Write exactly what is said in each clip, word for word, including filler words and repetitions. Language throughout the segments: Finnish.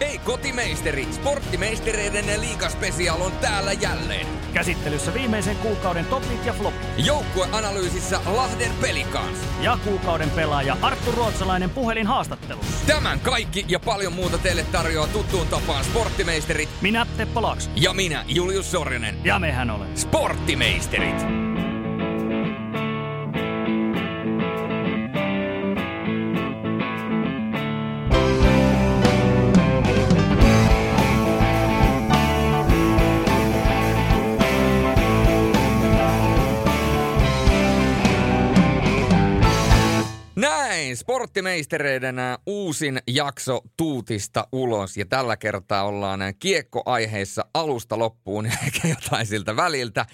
Hei kotimeisteri! Sporttimeistereiden ja liigaspesiaal on täällä jälleen. Käsittelyssä viimeisen kuukauden topit ja flopit. Joukkueanalyysissä Lahden Pelikaans. Ja kuukauden pelaaja Arttu Ruotsalainen puhelinhaastattelussa. Tämän kaikki ja paljon muuta teille tarjoaa tuttuun tapaan sporttimeisterit. Minä Teppo Laakso. Ja minä Julius Sorjonen. Ja mehän olemme sporttimeisterit. Sporttimeistereiden uusin jakso tuutista ulos, ja tällä kertaa ollaan kiekkoaiheissa alusta loppuun, eikä jotain siltä väliltä.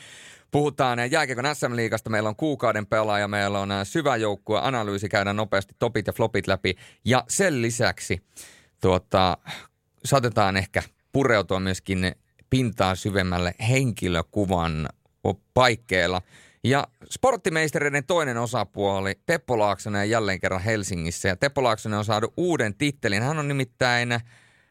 Puhutaan jääkiekon S M-liigasta, meillä on kuukauden pelaaja, meillä on syvä joukkue, analyysi, käydään nopeasti topit ja flopit läpi. Ja sen lisäksi tuota, saatetaan ehkä pureutua myöskin pintaa syvemmälle henkilökuvan paikkeilla. Ja sporttimeistereiden toinen osapuoli, Teppo Laaksonen, jälleen kerran Helsingissä. Ja Teppo Laaksonen on saanut uuden tittelin. Hän on nimittäin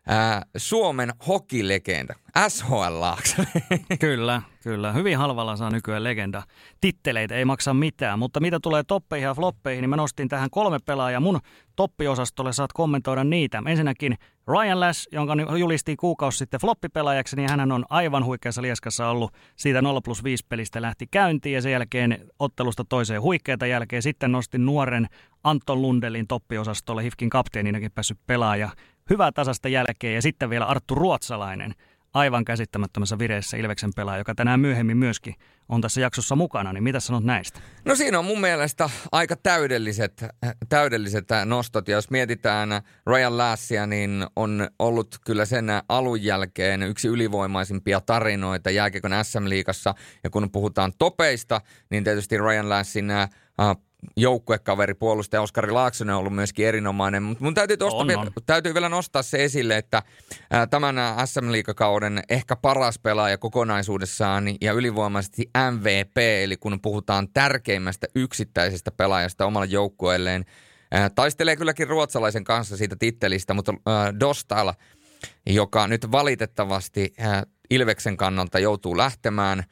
ää, Suomen hokilegenda, S H L Laaksonen. Kyllä, kyllä. Hyvin halvalla saa nykyään legenda. Titteleitä ei maksa mitään. Mutta mitä tulee toppeihin ja floppeihin, niin mä nostin tähän kolme pelaajaa. Mun toppiosastolle saat kommentoida niitä. Ensinnäkin Ryan Lasch, jonka julistiin kuukausi sitten floppipelaajaksi, niin hän on aivan huikeassa lieskassa ollut. Siitä nolla plus viisi pelistä lähti käyntiin ja sen jälkeen ottelusta toiseen huikeata jälkeen. Sitten nosti nuoren Antton Lundelin toppiosastolle, H I F K:n kapteeninakin päässyt pelaaja. Hyvää tasasta jälkeen ja sitten vielä Arttu Ruotsalainen. Aivan käsittämättömässä vireessä Ilveksen pelaaja, joka tänään myöhemmin myöskin on tässä jaksossa mukana, niin mitä sanot näistä? No siinä on mun mielestä aika täydelliset, täydelliset nostot, ja jos mietitään Ryan Laschia, niin on ollut kyllä sen alun jälkeen yksi ylivoimaisimpia tarinoita jääkiekon S M-liigassa, ja kun puhutaan topeista, niin tietysti Ryan Laschin äh, joukkuekaveri puolustaja Oskari Laaksonen on ollut myöskin erinomainen, mutta mun täytyy, tosta, on, on. täytyy vielä nostaa se esille, että tämän S M-liigakauden ehkä paras pelaaja kokonaisuudessaan ja ylivoimaisesti M V P, eli kun puhutaan tärkeimmästä yksittäisestä pelaajasta omalle joukkueelleen, taistelee kylläkin Ruotsalaisen kanssa siitä tittelistä, mutta Dostál, joka nyt valitettavasti Ilveksen kannalta joutuu lähtemään,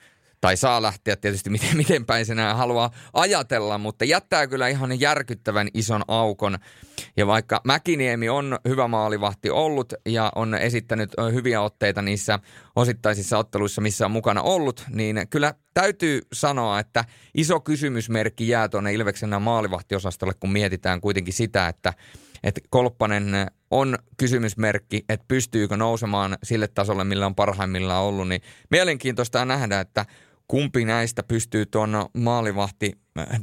tai saa lähteä tietysti miten, miten päin senään haluaa ajatella, mutta jättää kyllä ihan järkyttävän ison aukon. Ja vaikka Mäkiniemi on hyvä maalivahti ollut ja on esittänyt hyviä otteita niissä osittaisissa otteluissa, missä on mukana ollut, niin kyllä täytyy sanoa, että iso kysymysmerkki jää tuonne Ilveksen maalivahtiosastolle, kun mietitään kuitenkin sitä, että, että Kolppanen on kysymysmerkki, että pystyykö nousemaan sille tasolle, millä on parhaimmillaan ollut. Niin mielenkiintoista nähdä, että kumpi näistä pystyy tuon maalivahti,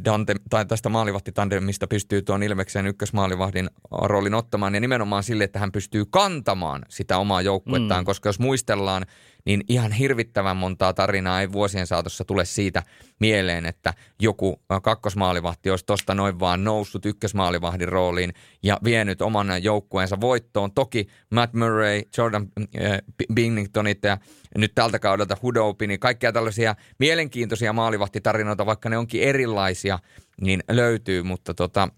Dante, tai tästä maalivahtitandemista pystyy tuon Ilvekseen ykkösmaalivahdin roolin ottamaan ja nimenomaan sille, että hän pystyy kantamaan sitä omaa joukkuettaan, mm. koska jos muistellaan, niin ihan hirvittävän montaa tarinaa ei vuosien saatossa tule siitä mieleen, että joku kakkosmaalivahti olisi tuosta noin vaan noussut ykkösmaalivahdin rooliin ja vienyt oman joukkueensa voittoon. Toki Matt Murray, Jordan äh, Binningtonit ja nyt tältä kaudelta Hudoopin, niin kaikkia tällaisia mielenkiintoisia maalivahtitarinoita, vaikka ne onkin erilaisia, niin löytyy, mutta tota,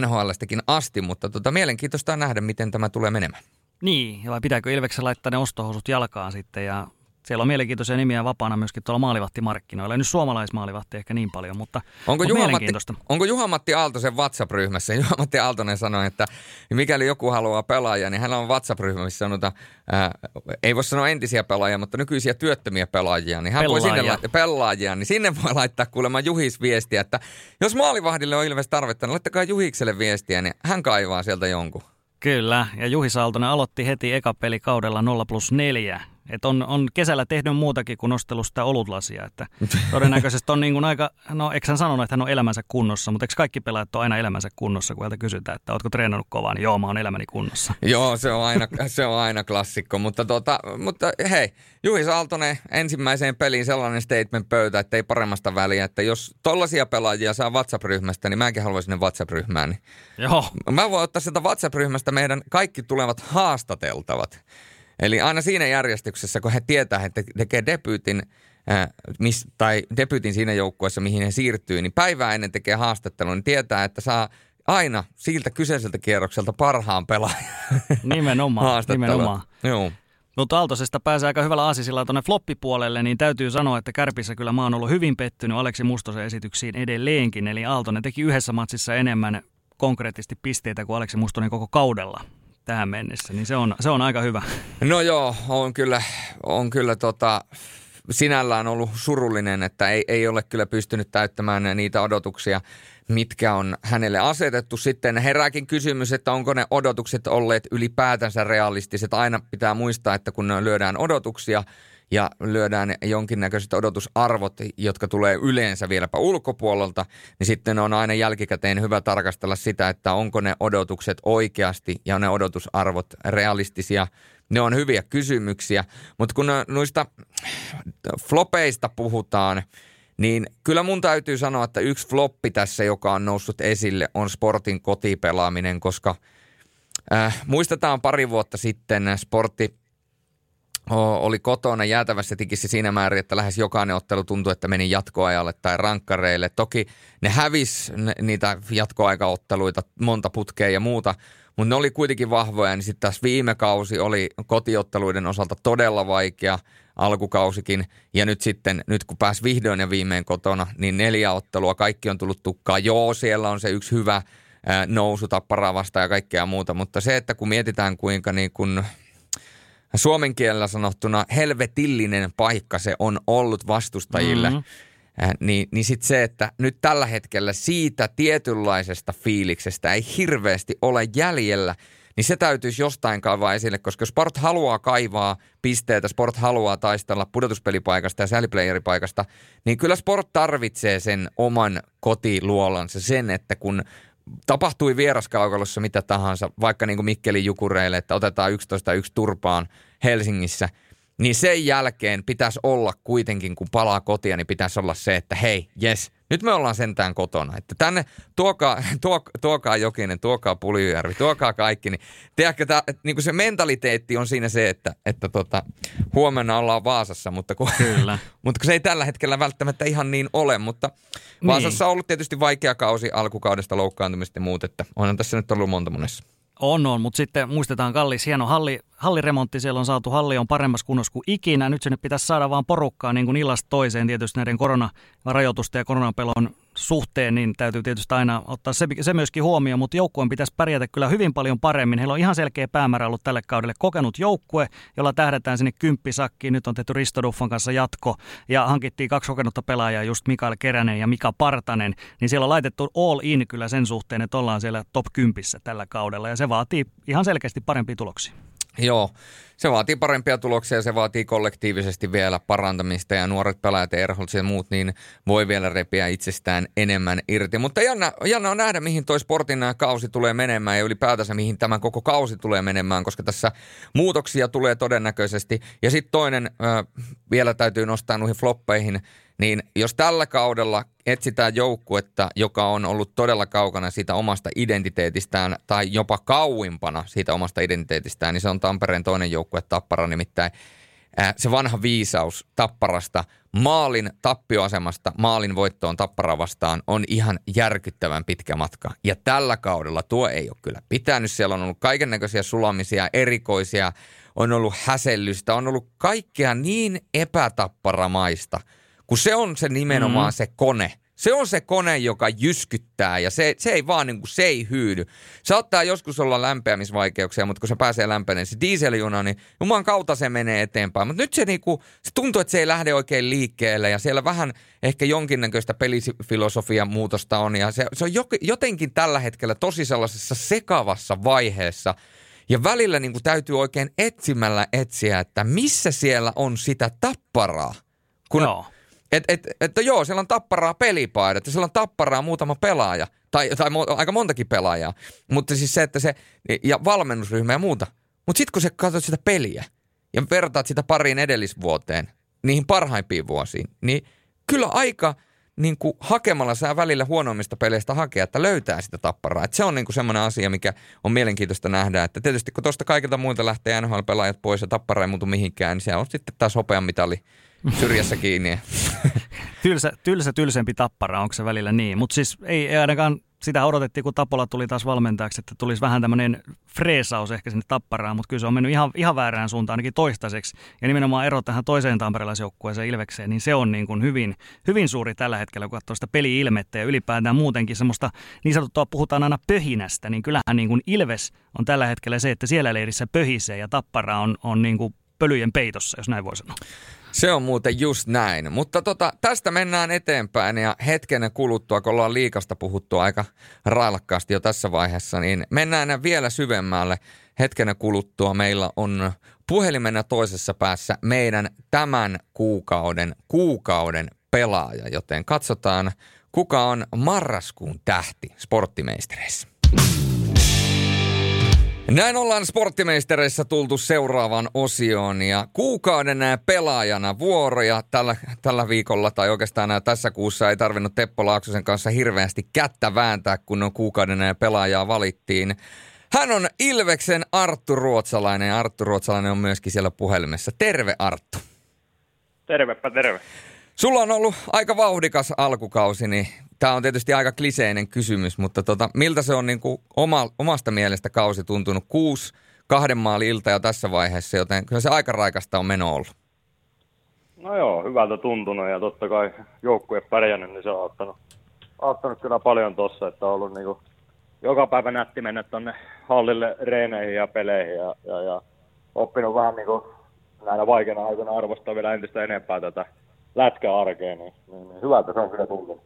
N H L:stäkin asti, mutta tota, mielenkiintoista on nähdä, miten tämä tulee menemään. Niin, vai pitääkö Ilveksen laittaa ne ostohousut jalkaan sitten, ja siellä on mielenkiintoisia nimiä vapaana myöskin tuolla maalivahtimarkkinoilla. Ei nyt suomalaismaalivahti ehkä niin paljon, mutta onko on mielenkiintoista. Matti, onko Juha-Matti Aaltosen WhatsApp-ryhmässä? Juha-Matti Aaltonen sanoi, että mikäli joku haluaa pelaajia, niin hänellä on WhatsApp-ryhmä, missä sanotaan, ää, ei voi sanoa entisiä pelaajia, mutta nykyisiä työttömiä pelaajia. Niin hän voi sinne laittaa pelaajia, niin sinne voi laittaa kuulemma Juhis viestiä, että jos maalivahdille on Ilves tarvetta, niin laittakaa Juhikselle viestiä, niin hän kaivaa sieltä jonkun. Kyllä, ja Juhi Saltonen aloitti heti eka peli kaudella nolla plus neljä. Et on, on kesällä tehnyt muutakin kuin nostellut sitä olutlasia. Että todennäköisesti on niin kuin aika, no eikö hän sanonut, että hän on elämänsä kunnossa, mutta eikö kaikki pelaajat ole aina elämänsä kunnossa, kun häntä kysytään, että ootko treenannut kovaa, niin joo, mä oon elämäni kunnossa. Joo, se on aina, se on aina klassikko, mutta, tuota, mutta hei, Juhi Saltonen ensimmäiseen peliin sellainen statement pöytä, että ei paremmasta väliä, että jos tollaisia pelaajia saa WhatsApp-ryhmästä, niin mäkin haluaisin ne WhatsApp-ryhmään. Niin joo. Mä voin ottaa sieltä WhatsApp-ryhmästä meidän kaikki tulevat haastateltavat. Eli aina siinä järjestyksessä, kun he tietää, että tekee debyytin Mis, tai debytin siinä joukkueessa, mihin he siirtyy, niin päivää ennen tekee haastattelun, niin tietää, että saa aina siltä kyseiseltä kierrokselta parhaan pelaajan nimenomaan, nimenomaan. Joo. Mutta Aaltosesta pääsee aika hyvällä aasisilla tuonne floppipuolelle, niin täytyy sanoa, että Kärpissä kyllä mä oon ollut hyvin pettynyt Aleksi Mustosen esityksiin edelleenkin, eli Aaltonen teki yhdessä matsissa enemmän konkreettisesti pisteitä kuin Aleksi Mustonen koko kaudella tähän mennessä, niin se on, se on aika hyvä. No joo, on kyllä, on kyllä tota... sinällään on ollut surullinen, että ei, ei ole kyllä pystynyt täyttämään niitä odotuksia, mitkä on hänelle asetettu. Sitten herääkin kysymys, että onko ne odotukset olleet ylipäätänsä realistiset. Aina pitää muistaa, että kun lyödään odotuksia ja lyödään jonkinnäköiset odotusarvot, jotka tulee yleensä vieläpä ulkopuolelta, niin sitten on aina jälkikäteen hyvä tarkastella sitä, että onko ne odotukset oikeasti ja ne odotusarvot realistisia. Ne on hyviä kysymyksiä, mutta kun noista flopeista puhutaan, niin kyllä mun täytyy sanoa, että yksi floppi tässä, joka on noussut esille, on Sportin kotipelaaminen, koska äh, muistetaan pari vuotta sitten Sportti oli kotona jäätävässä tikissä siinä määrin, että lähes jokainen ottelu tuntui, että meni jatkoajalle tai rankkareille. Toki ne hävisi niitä jatkoaikaotteluita, monta putkea ja muuta, mutta ne oli kuitenkin vahvoja. Niin sitten taas viime kausi oli kotiotteluiden osalta todella vaikea alkukausikin. Ja nyt sitten, nyt kun pääsi vihdoin ja viimein kotona, niin neljä ottelua. Kaikki on tullut tukkaan. Joo, siellä on se yksi hyvä nousu Tapparaa vastaan ja kaikkea muuta. Mutta se, että kun mietitään kuinka niin kun suomen kielellä sanottuna helvetillinen paikka se on ollut vastustajille, mm-hmm. äh, niin, niin sitten se, että nyt tällä hetkellä siitä tietynlaisesta fiiliksestä ei hirveästi ole jäljellä, niin se täytyisi jostain kaivaa esille, koska Sport haluaa kaivaa pisteitä, Sport haluaa taistella pudotuspelipaikasta ja sääliplayeripaikasta, niin kyllä Sport tarvitsee sen oman kotiluolansa, sen, että kun tapahtui vieraskaukalossa mitä tahansa, vaikka niin kuin Mikkelin Jukureille, että otetaan yksitoista yksi turpaan Helsingissä, niin sen jälkeen pitäisi olla kuitenkin, kun palaa kotia, niin pitäisi olla se, että hei, jes, nyt me ollaan sentään kotona. Että tänne tuokaa, tuokaa, tuokaa Jokinen, tuokaa Puljujärvi, tuokaa kaikki. Niin, tiedätkö, tämä, niin kuin se mentaliteetti on siinä se, että, että tota, huomenna ollaan Vaasassa, mutta kun, mutta kun se ei tällä hetkellä välttämättä ihan niin ole. Mutta niin. Vaasassa on ollut tietysti vaikea kausi alkukaudesta, loukkaantumista ja muut, että onhan tässä nyt ollut monta monessa. On, on, mutta sitten muistetaan kallis, hieno halli, halliremontti siellä on saatu, halli on paremmassa kunnossa kuin ikinä. Nyt sinne pitäisi saada vaan porukkaa niin kuin illasta toiseen tietysti näiden koronarajoitusten ja koronapelon suhteen, niin täytyy tietysti aina ottaa se, se myöskin huomioon, mutta joukkueen pitäisi pärjätä kyllä hyvin paljon paremmin. Heillä on ihan selkeä päämäärä ollut tälle kaudelle, kokenut joukkue, jolla tähdätään sinne kymppisakkiin. Nyt on tehty Risto Duffan kanssa jatko ja hankittiin kaksi kokenutta pelaajaa, just Mikael Keränen ja Mika Partanen, niin siellä on laitettu all in kyllä sen suhteen, että ollaan siellä top kympissä tällä kaudella ja se vaatii ihan selkeästi parempia tuloksia. Joo, se vaatii parempia tuloksia ja se vaatii kollektiivisesti vielä parantamista ja nuoret pelaajat, Erholz ja muut, niin voi vielä repiä itsestään enemmän irti. Mutta jännä, jännä on nähdä, mihin toi Sportin kausi tulee menemään ja ylipäätänsä mihin tämä koko kausi tulee menemään, koska tässä muutoksia tulee todennäköisesti. Ja sitten toinen äh, vielä täytyy nostaa noihin floppeihin, niin jos tällä kaudella etsitään joukkuetta, joka on ollut todella kaukana siitä omasta identiteetistään tai jopa kauimpana siitä omasta identiteetistään, niin se on Tampereen toinen joukkue Tappara, nimittäin ää, se vanha viisaus Tapparasta, maalin tappioasemasta, maalin voittoon Tapparaa vastaan on ihan järkyttävän pitkä matka. Ja tällä kaudella tuo ei ole kyllä pitänyt. Siellä on ollut kaikennäköisiä sulamisia, erikoisia, on ollut häsellystä, on ollut kaikkea niin epätapparamaista, kun se on se nimenomaan mm. se kone. Se on se kone, joka jyskyttää ja se, se ei vaan niin kuin, se ei hyydy. Saattaa joskus olla lämpeämisvaikeuksia, mutta kun se pääsee lämpeneen se dieseljuna, niin juman kautta se menee eteenpäin. Mutta nyt se, niin kuin, se tuntuu, että se ei lähde oikein liikkeelle ja siellä vähän ehkä jonkinnäköistä pelifilosofian muutosta on. Ja se, se on jotenkin tällä hetkellä tosi sellaisessa sekavassa vaiheessa. Ja välillä niin kuin, täytyy oikein etsimällä etsiä, että missä siellä on sitä Tapparaa. Kun no. Että et, et, joo, siellä on Tapparaa pelipaidat ja siellä on Tapparaa muutama pelaaja, tai, tai mo, aika montakin pelaajaa, mutta siis se, että se, ja valmennusryhmä ja muuta. Mutta sitten kun sä katsot sitä peliä ja vertaat sitä pariin edellisvuoteen, niihin parhaimpiin vuosiin, niin kyllä aika niin kuin hakemalla saa välillä huonoimmista peleistä hakea, että löytää sitä Tapparaa. Et se on niin kuin semmoinen asia, mikä on mielenkiintoista nähdä, että tietysti kun tuosta kaikilta muilta lähtee N H L-pelaajat pois ja Tappara ei muutu mihinkään, niin se on sitten taas hopean mitali syrjässä kiinni. tylsä, tylsä, tylsempi Tappara, onko se välillä niin? Mutta siis ei, ei ainakaan sitä odotettiin, kun Tapola tuli taas valmentajaksi, että tulisi vähän tämmöinen freesaus ehkä sinne Tapparaan, mutta kyllä se on mennyt ihan, ihan väärään suuntaan ainakin toistaiseksi. Ja nimenomaan ero tähän toiseen tamperelaisjoukkueeseen Ilvekseen, niin se on niin kuin hyvin, hyvin suuri tällä hetkellä, kun katsoo sitä peli-ilmettä ja ylipäätään muutenkin semmoista niin sanottua puhutaan aina pöhinästä, niin kyllähän niin kuin Ilves on tällä hetkellä se, että siellä leirissä pöhisee ja Tappara on, on niin kuin pölyjen peitossa, jos näin voi sanoa. Se on muuten just näin, mutta tota, tästä mennään eteenpäin ja hetken kuluttua, kun ollaan liigasta puhuttu aika railakkaasti jo tässä vaiheessa, niin mennään vielä syvemmälle. Hetken kuluttua meillä on puhelimena toisessa päässä meidän tämän kuukauden kuukauden pelaaja, joten katsotaan kuka on marraskuun tähti sporttimeistereissä. Näin ollaan sporttimeistereissä tultu seuraavaan osioon ja kuukauden pelaajana vuoroja tällä, tällä viikolla tai oikeastaan tässä kuussa ei tarvinnut Teppo Laaksosen kanssa hirveästi kättä vääntää, kun kuukauden pelaajaa valittiin. Hän on Ilveksen Arttu Ruotsalainen ja Arttu Ruotsalainen on myöskin siellä puhelimessa. Terve Arttu. Tervepä terve. Sulla on ollut aika vauhdikas alkukausi, niin tämä on tietysti aika kliseinen kysymys, mutta tota, miltä se on niin kuin oma, omasta mielestä kausi tuntunut? Kuusi kahden maali ilta jo tässä vaiheessa, joten kyllä se aika raikasta on meno ollut. No joo, hyvältä tuntunut ja totta kai joukkue pärjännyt, niin se on auttanut, auttanut kyllä paljon tuossa, että on ollut niin kuin joka päivä nätti mennä tuonne hallille reeneihin ja peleihin ja, ja, ja oppinut vähän niin kuin näinä vaikeina aikoina arvostaa vielä entistä enempää tätä lätkäarkea, niin, niin, niin hyvältä se on kyllä tuntunut.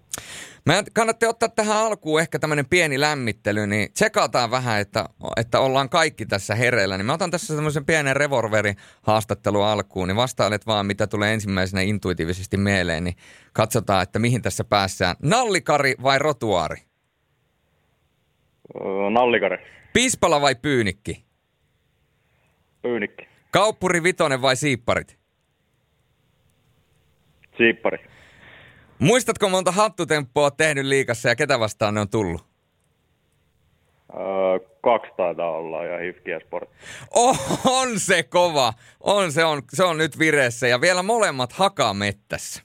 Mä kannatte ottaa tähän alkuun ehkä tämmöinen pieni lämmittely, niin tsekataan vähän, että, että ollaan kaikki tässä hereillä. Niin mä otan tässä tämmöisen pienen revolverihaastattelun alkuun, niin vastailet vaan, mitä tulee ensimmäisenä intuitiivisesti mieleen, niin katsotaan, että mihin tässä päässään. Nallikari vai rotuaari? Nallikari. Piispala vai pyynikki? Pyynikki. Kauppuri vitonen vai siipparit? Siippari. Muistatko monta hattutemppoa tehnyt liigassa ja ketä vastaan ne on tullut? Öö, kaksi taitaa olla ja H I F K ja Sport. Oh, on se kova. On se, on, se on nyt vireessä ja vielä molemmat hakamettässä.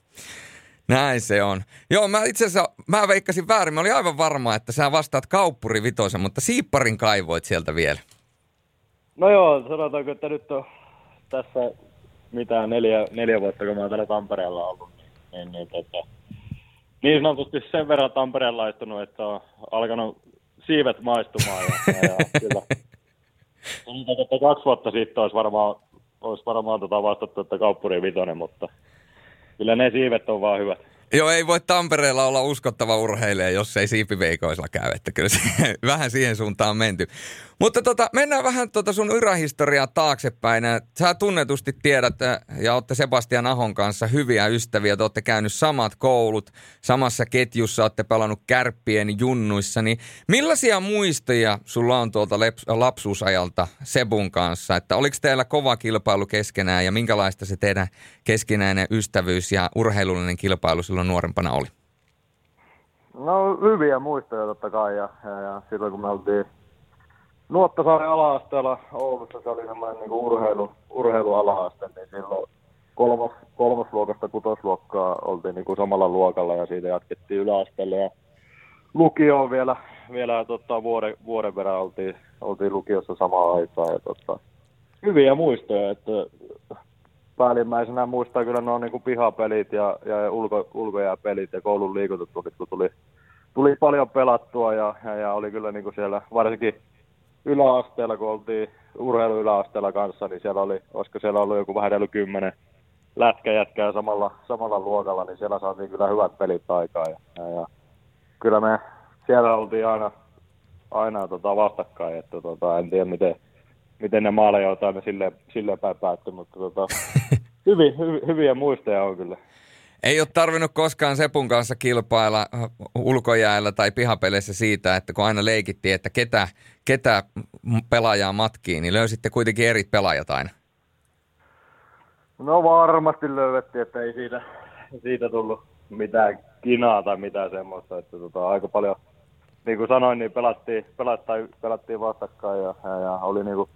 Näin se on. Joo, mä itse asiassa, mä veikkasin väärin. Mä olin aivan varma, että sä vastaat kauppuri vitosen, mutta siipparin kaivoit sieltä vielä. No joo, sanotaanko, että nyt on tässä mitään neljä, neljä vuotta, kun mä oon täällä Tampereella ollut. Niin, niin tota... Niin sanotusti sen verran Tampereen laistunut, että on alkanut siivet maistumaan. Ja, ja, ja kyllä. Sanotaan, kaksi vuotta sitten olisi varmaan, olisi varmaan tota vastattu, että kauppuri vitonen, mutta kyllä ne siivet on vaan hyvät. Joo, ei voi Tampereella olla uskottava urheilija, jos ei siipiveikoisilla käy, että kyllä se, vähän siihen suuntaan on menty. Mutta tota, mennään vähän tota sun urahistoriaa taaksepäin. Sä tunnetusti tiedät ja olette Sebastian Ahon kanssa hyviä ystäviä, te olette käynyt samat koulut, samassa ketjussa olette pelannut Kärppien junnuissa, niin millaisia muistoja sulla on tuolta lapsuusajalta Sebun kanssa, että oliko teillä kova kilpailu keskenään ja minkälaista se teidän keskinäinen ystävyys ja urheilullinen kilpailu silloin nuorempana oli? No hyviä muistoja totta kai ja, ja, ja silloin kun me oltiin Nuottasaaren ala-asteella Oulussa, se oli semmoinen niin kuin urheilu, urheiluala-aste, niin silloin kolmas, kolmasluokasta kutosluokkaa oltiin niin kuin samalla luokalla ja siitä jatkettiin yläasteelle ja lukioon vielä, vielä totta, vuoden, vuoden verran oltiin, oltiin lukiossa samaan aikaan. Ja, totta, hyviä muistoja, että päällimmäisenä muistaa kyllä nuo niin kuin pihapelit ja, ja ulko, ulkojääpelit ja koulun liikuntatunnit, kun tuli, tuli paljon pelattua ja, ja, ja oli kyllä niin kuin siellä varsinkin yläasteella, kun oltiin urheiluyläasteella kanssa, niin siellä oli, olisiko siellä ollut joku vähän reilu kymmenen lätkäjätkää samalla, samalla luokalla, niin siellä saatiin kyllä hyvät pelit aikaa. Ja, ja kyllä me siellä oltiin aina, aina tota vastakkain, että tota, en tiedä miten, miten ne maaleja otetaan ne silleen, silleen päin päättyi, mutta tota, hyviä, hyviä muistoja on kyllä. Ei ole tarvinnut koskaan Sepun kanssa kilpailla ulkojäällä tai pihapeleissä siitä, että kun aina leikittiin, että ketä, ketä pelaajaa matkii, niin löysitte kuitenkin eri pelaajat aina. No varmasti löydettiin, että ei siitä, siitä tullut mitään kinaa tai mitään semmoista. Että tota, aika paljon, niin kuin sanoin, niin pelattiin, pelattiin, pelattiin vastakkain ja, ja oli niin kuin,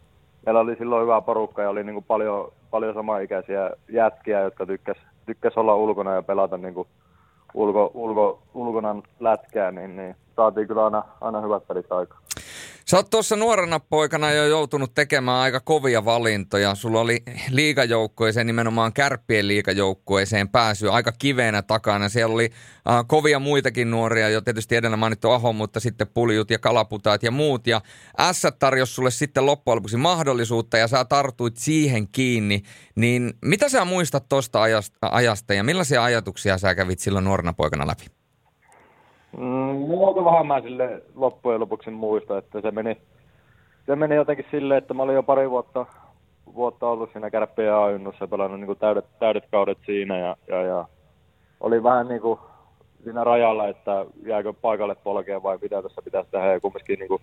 meillä oli silloin hyvä porukka ja oli niin kuin paljon, paljon samaikäisiä jätkiä, jotka tykkäsivät tykkäs olla ulkona ja pelata niin kuin ulko, ulko, ulkona lätkää, niin, niin saatiin kyllä aina, aina hyvät pelit aikaa. Sä oot tuossa nuorena poikana jo joutunut tekemään aika kovia valintoja. Sulla oli liigajoukkueeseen, nimenomaan Kärppien liigajoukkueeseen pääsy aika kiveenä takana. Siellä oli äh, kovia muitakin nuoria, jo tietysti edellä mainittu Aho, mutta sitten Puljut ja Kalaputaat ja muut. Ja S tarjosi sulle sitten loppujen lopuksi mahdollisuutta ja sä tartuit siihen kiinni. Niin mitä sä muistat tuosta ajasta, ajasta ja millaisia ajatuksia sä kävit silloin nuorena poikana läpi? Muuta vähän mä sille loppujen lopuksi muista, että se meni, se meni jotenkin silleen, että mä olin jo pari vuotta, vuotta ollut siinä Kärppien A-junnussa ja pelannut niin kuin täydet, täydet kaudet siinä ja, ja, ja oli vähän niin kuin siinä rajalla, että jääkö paikalle polkeen vai mitä tässä pitäisi tehdä ja kumminkin niin kuin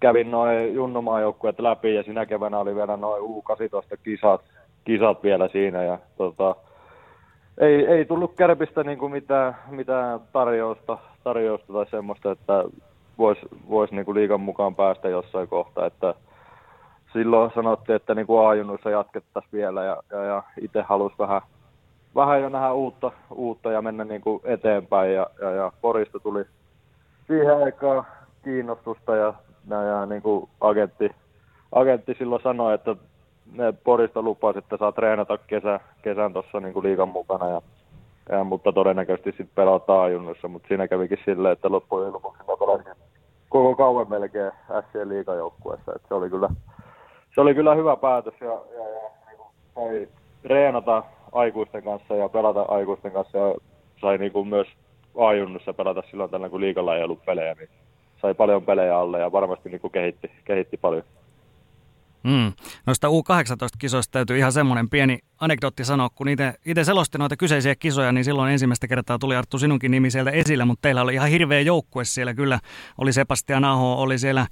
kävin noin junnumaajoukkueet läpi ja sinä keväänä oli vielä noin U kahdeksantoista kisat, kisat vielä siinä ja tota, ei, ei tullut Kärpistä niin kuin mitään, mitään tarjousta. tarjousta tai semmoista, että voisi vois niinku liigan mukaan päästä jossain kohtaa, että silloin sanottiin, että niinku A-junnuissa jatkettaisiin vielä ja, ja, ja itse halusi vähän, vähän jo nähdä uutta, uutta ja mennä niinku eteenpäin ja, ja, ja Porista tuli siihen aikaan kiinnostusta ja, ja, ja niinku agentti, agentti silloin sanoi, että ne Porista lupasi, että saa treenata kesä, kesän tuossa niinku liigan mukana ja Ja, mutta todennäköisesti sitten pelataan ajunnossa, mutta siinä kävikin silleen, että loppujen lopuksi mä pelasin koko kauan melkein S M-liigajoukkueessa. Se oli kyllä, se oli kyllä hyvä päätös ja, ja, ja niin kuin sai treenata aikuisten kanssa ja pelata aikuisten kanssa ja sai niin kuin myös ajunnossa pelata silloin tällä, kun liigalla ei ollut pelejä, niin sai paljon pelejä alle ja varmasti niin kuin kehitti, kehitti paljon. Mm. Noista U kahdeksantoista-kisoista täytyy ihan semmoinen pieni anekdootti sanoa, kun itse selostin noita kyseisiä kisoja, niin silloin ensimmäistä kertaa tuli Arttu sinunkin nimi sieltä esillä, mutta teillä oli ihan hirveä joukkue siellä kyllä. Oli Sebastian Aho, oli siellä äh,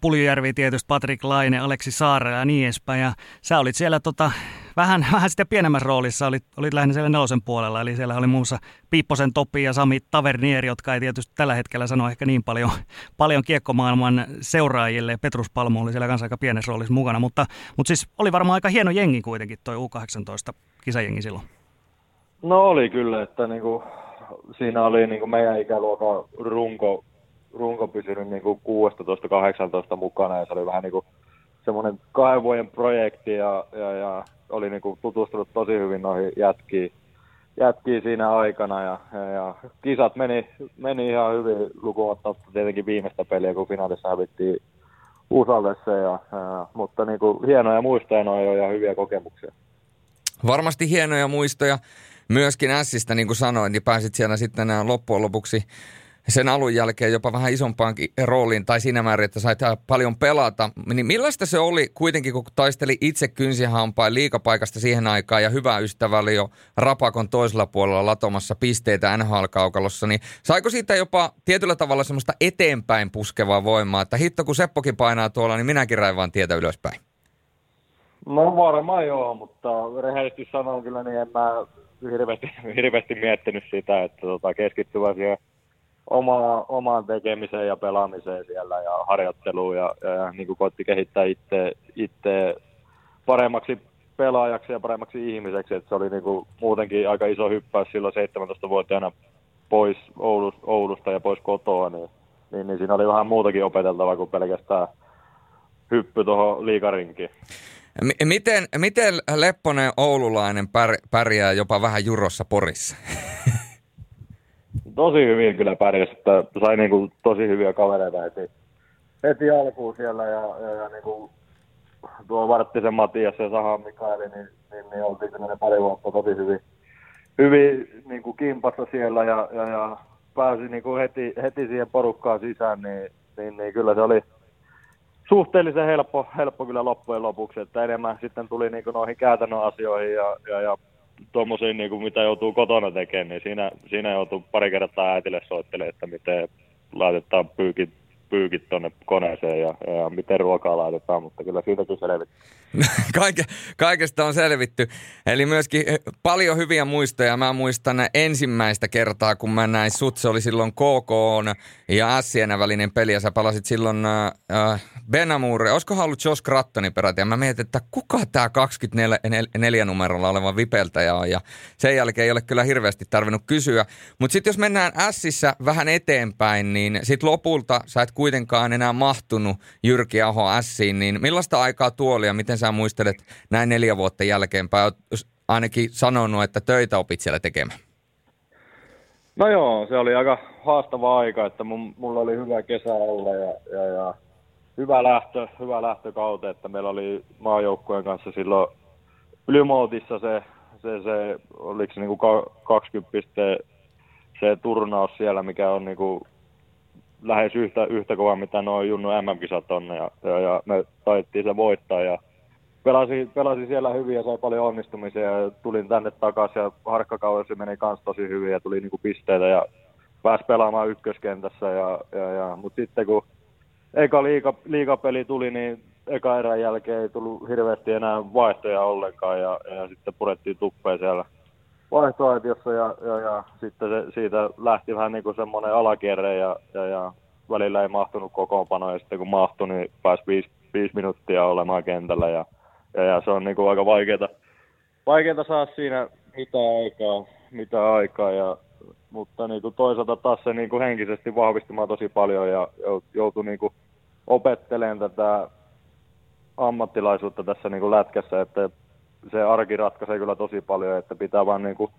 Puljujärvi tietysti, Patrik Laine, Aleksi Saara ja niin edespäin. Ja sä olit siellä tota, vähän, vähän sitä pienemmässä roolissa, olit, olit lähinnä siellä nelosen puolella, eli siellä oli muun muassa Piipposen Topi ja Sami Tavernieri, jotka ei tietysti tällä hetkellä sano ehkä niin paljon, paljon kiekkomaailman seuraajille. Petrus Palmo oli siellä kanssa aika pienessä roolissa mukana, mutta, mutta siis oli varmaan aika hieno jengi kuitenkin toi U kahdeksantoista kisajengi silloin. No oli kyllä, että niinku, siinä oli niinku meidän ikäluokan runko, runko pysynyt niinku kuusitoista kahdeksantoista mukana ja se oli vähän niinku semmoinen kahden vuoden projekti ja, ja, ja oli niinku tutustunut tosi hyvin noihin jätkiin, jätkiin siinä aikana ja, ja, ja kisat meni, meni ihan hyvin lukuun ottamatta tietenkin viimeistä peliä, kun finaalissa hävittiin Usalle se, ja, ja, mutta niin kuin hienoja muistoja noin ja hyviä kokemuksia. Varmasti hienoja muistoja myöskin Ässistä, niin kuin sanoin, niin pääsit siellä sitten loppujen lopuksi sen alun jälkeen jopa vähän isompaankin rooliin, tai siinä määrin, että sait paljon pelata. Niin millaista se oli kuitenkin, kun taisteli itse kynsihampain liigapaikasta siihen aikaan, ja hyvä ystävä oli jo Rapakon toisella puolella latomassa pisteitä N H L-kaukalossa, niin saiko siitä jopa tietyllä tavalla semmoista eteenpäin puskevaa voimaa, että hitto, kun Seppokin painaa tuolla, niin minäkin raivaan tietä ylöspäin? No varmaan joo, mutta rehellisesti sanon kyllä, niin en mä hirveästi, hirveästi miettinyt sitä, että tota, keskittyvä siihen Oma, omaan tekemiseen ja pelaamiseen siellä ja harjoitteluun ja, ja, ja niin kuin koitti kehittää itse, itse paremmaksi pelaajaksi ja paremmaksi ihmiseksi. Et se oli niin kuin muutenkin aika iso hyppäys silloin seitsemäntoistavuotiaana pois Oulus, Oulusta ja pois kotoa, niin, niin, niin siinä oli vähän muutakin opeteltavaa kuin pelkästään hyppy tuohon liigarinkiin. M- miten, miten Lepponen oululainen pär- pärjää jopa vähän jurossa Porissa? Tosi hyvin kyllä pärjäs, että sai niin kuin tosi hyviä kavereita heti, heti alkuun siellä ja, ja, ja niin kuin tuo Varttisen Matias ja Sahan Mikaeli, niin, niin, niin oltiin sellainen pari vuotta tosi hyvin, hyvin niin kuin kimpassa siellä ja, ja, ja pääsi niin kuin heti, heti siihen porukkaan sisään, niin, niin, niin kyllä se oli suhteellisen helppo, helppo kyllä loppujen lopuksi, että enemmän sitten tuli niin kuin noihin käytännön asioihin ja, ja, ja tuommoisia, niin kuin mitä joutuu kotona tekemään, niin siinä, siinä joutuu pari kertaa äitille soittelemaan, että miten laitetaan pyykin pyykit tuonne koneeseen ja, ja miten ruokaa laitetaan, mutta kyllä siitäkin selvitty. Kaike, kaikesta on selvitty. Eli myöskin paljon hyviä muistoja. Mä muistan ensimmäistä kertaa, kun mä näin sut. Se oli silloin K K:n ja Ässien välinen peli ja sä palasit silloin äh, Benamure. Olisikohan ollut Josh Crattonin peräti? Ja mä mietin, että kuka tää kaksikymmentäneljä numerolla oleva vipeltäjä on. Ja sen jälkeen ei ole kyllä hirveästi tarvinnut kysyä. Mutta sitten jos mennään Ässissä vähän eteenpäin, niin sit lopulta sä et kuitenkaan enää mahtunut Jyrki Aho Ässiin. Niin millaista aikaa tuo oli ja miten sä muistelet näin neljä vuotta jälkeenpäin? Olet ainakin sanonut, että töitä opit siellä tekemään. No joo, se oli aika haastava aika, että mun, mulla oli hyvä kesä olla ja, ja, ja hyvä lähtö, hyvä lähtökaute, että meillä oli maajoukkueen kanssa silloin Ylimotissa se, se, se oliko se niinku kaksikymmentä pisteen se turnaus siellä, mikä on niinku lähes yhtä, yhtä kova, mitä nuo Junnu M M-kisat on, ja, ja, ja me taittiin se voittaa, ja pelasin, pelasin siellä hyvin ja sai paljon onnistumisia, ja tulin tänne takaisin, ja harkkakaudessa meni kans tosi hyvin, ja tuli niinku pisteitä, ja pääsi pelaamaan ykköskentässä, ja, ja, ja. Mutta sitten kun eka liiga, liigapeli tuli, niin eka erän jälkeen ei tullut hirveästi enää vaihtoja ollenkaan, ja, ja sitten purettiin tuppeen siellä vaihtoaitiossa ja, ja, ja sitten se, siitä lähti vähän niin kuin semmoinen alakierre ja, ja, ja välillä ei mahtunut kokoonpanoja ja sitten kun mahtui, niin pääsi viisi, viisi minuuttia olemaan kentällä ja, ja, ja se on niin kuin aika vaikeeta, vaikeeta saa siinä mitä aikaa, mitä aikaa ja, mutta niin kuin toisaalta taas se niin kuin henkisesti vahvistumaan tosi paljon ja joutui niin kuin opettelemaan tätä ammattilaisuutta tässä niin kuin lätkässä, että se arki ratkaisee kyllä tosi paljon, että pitää vaan niinku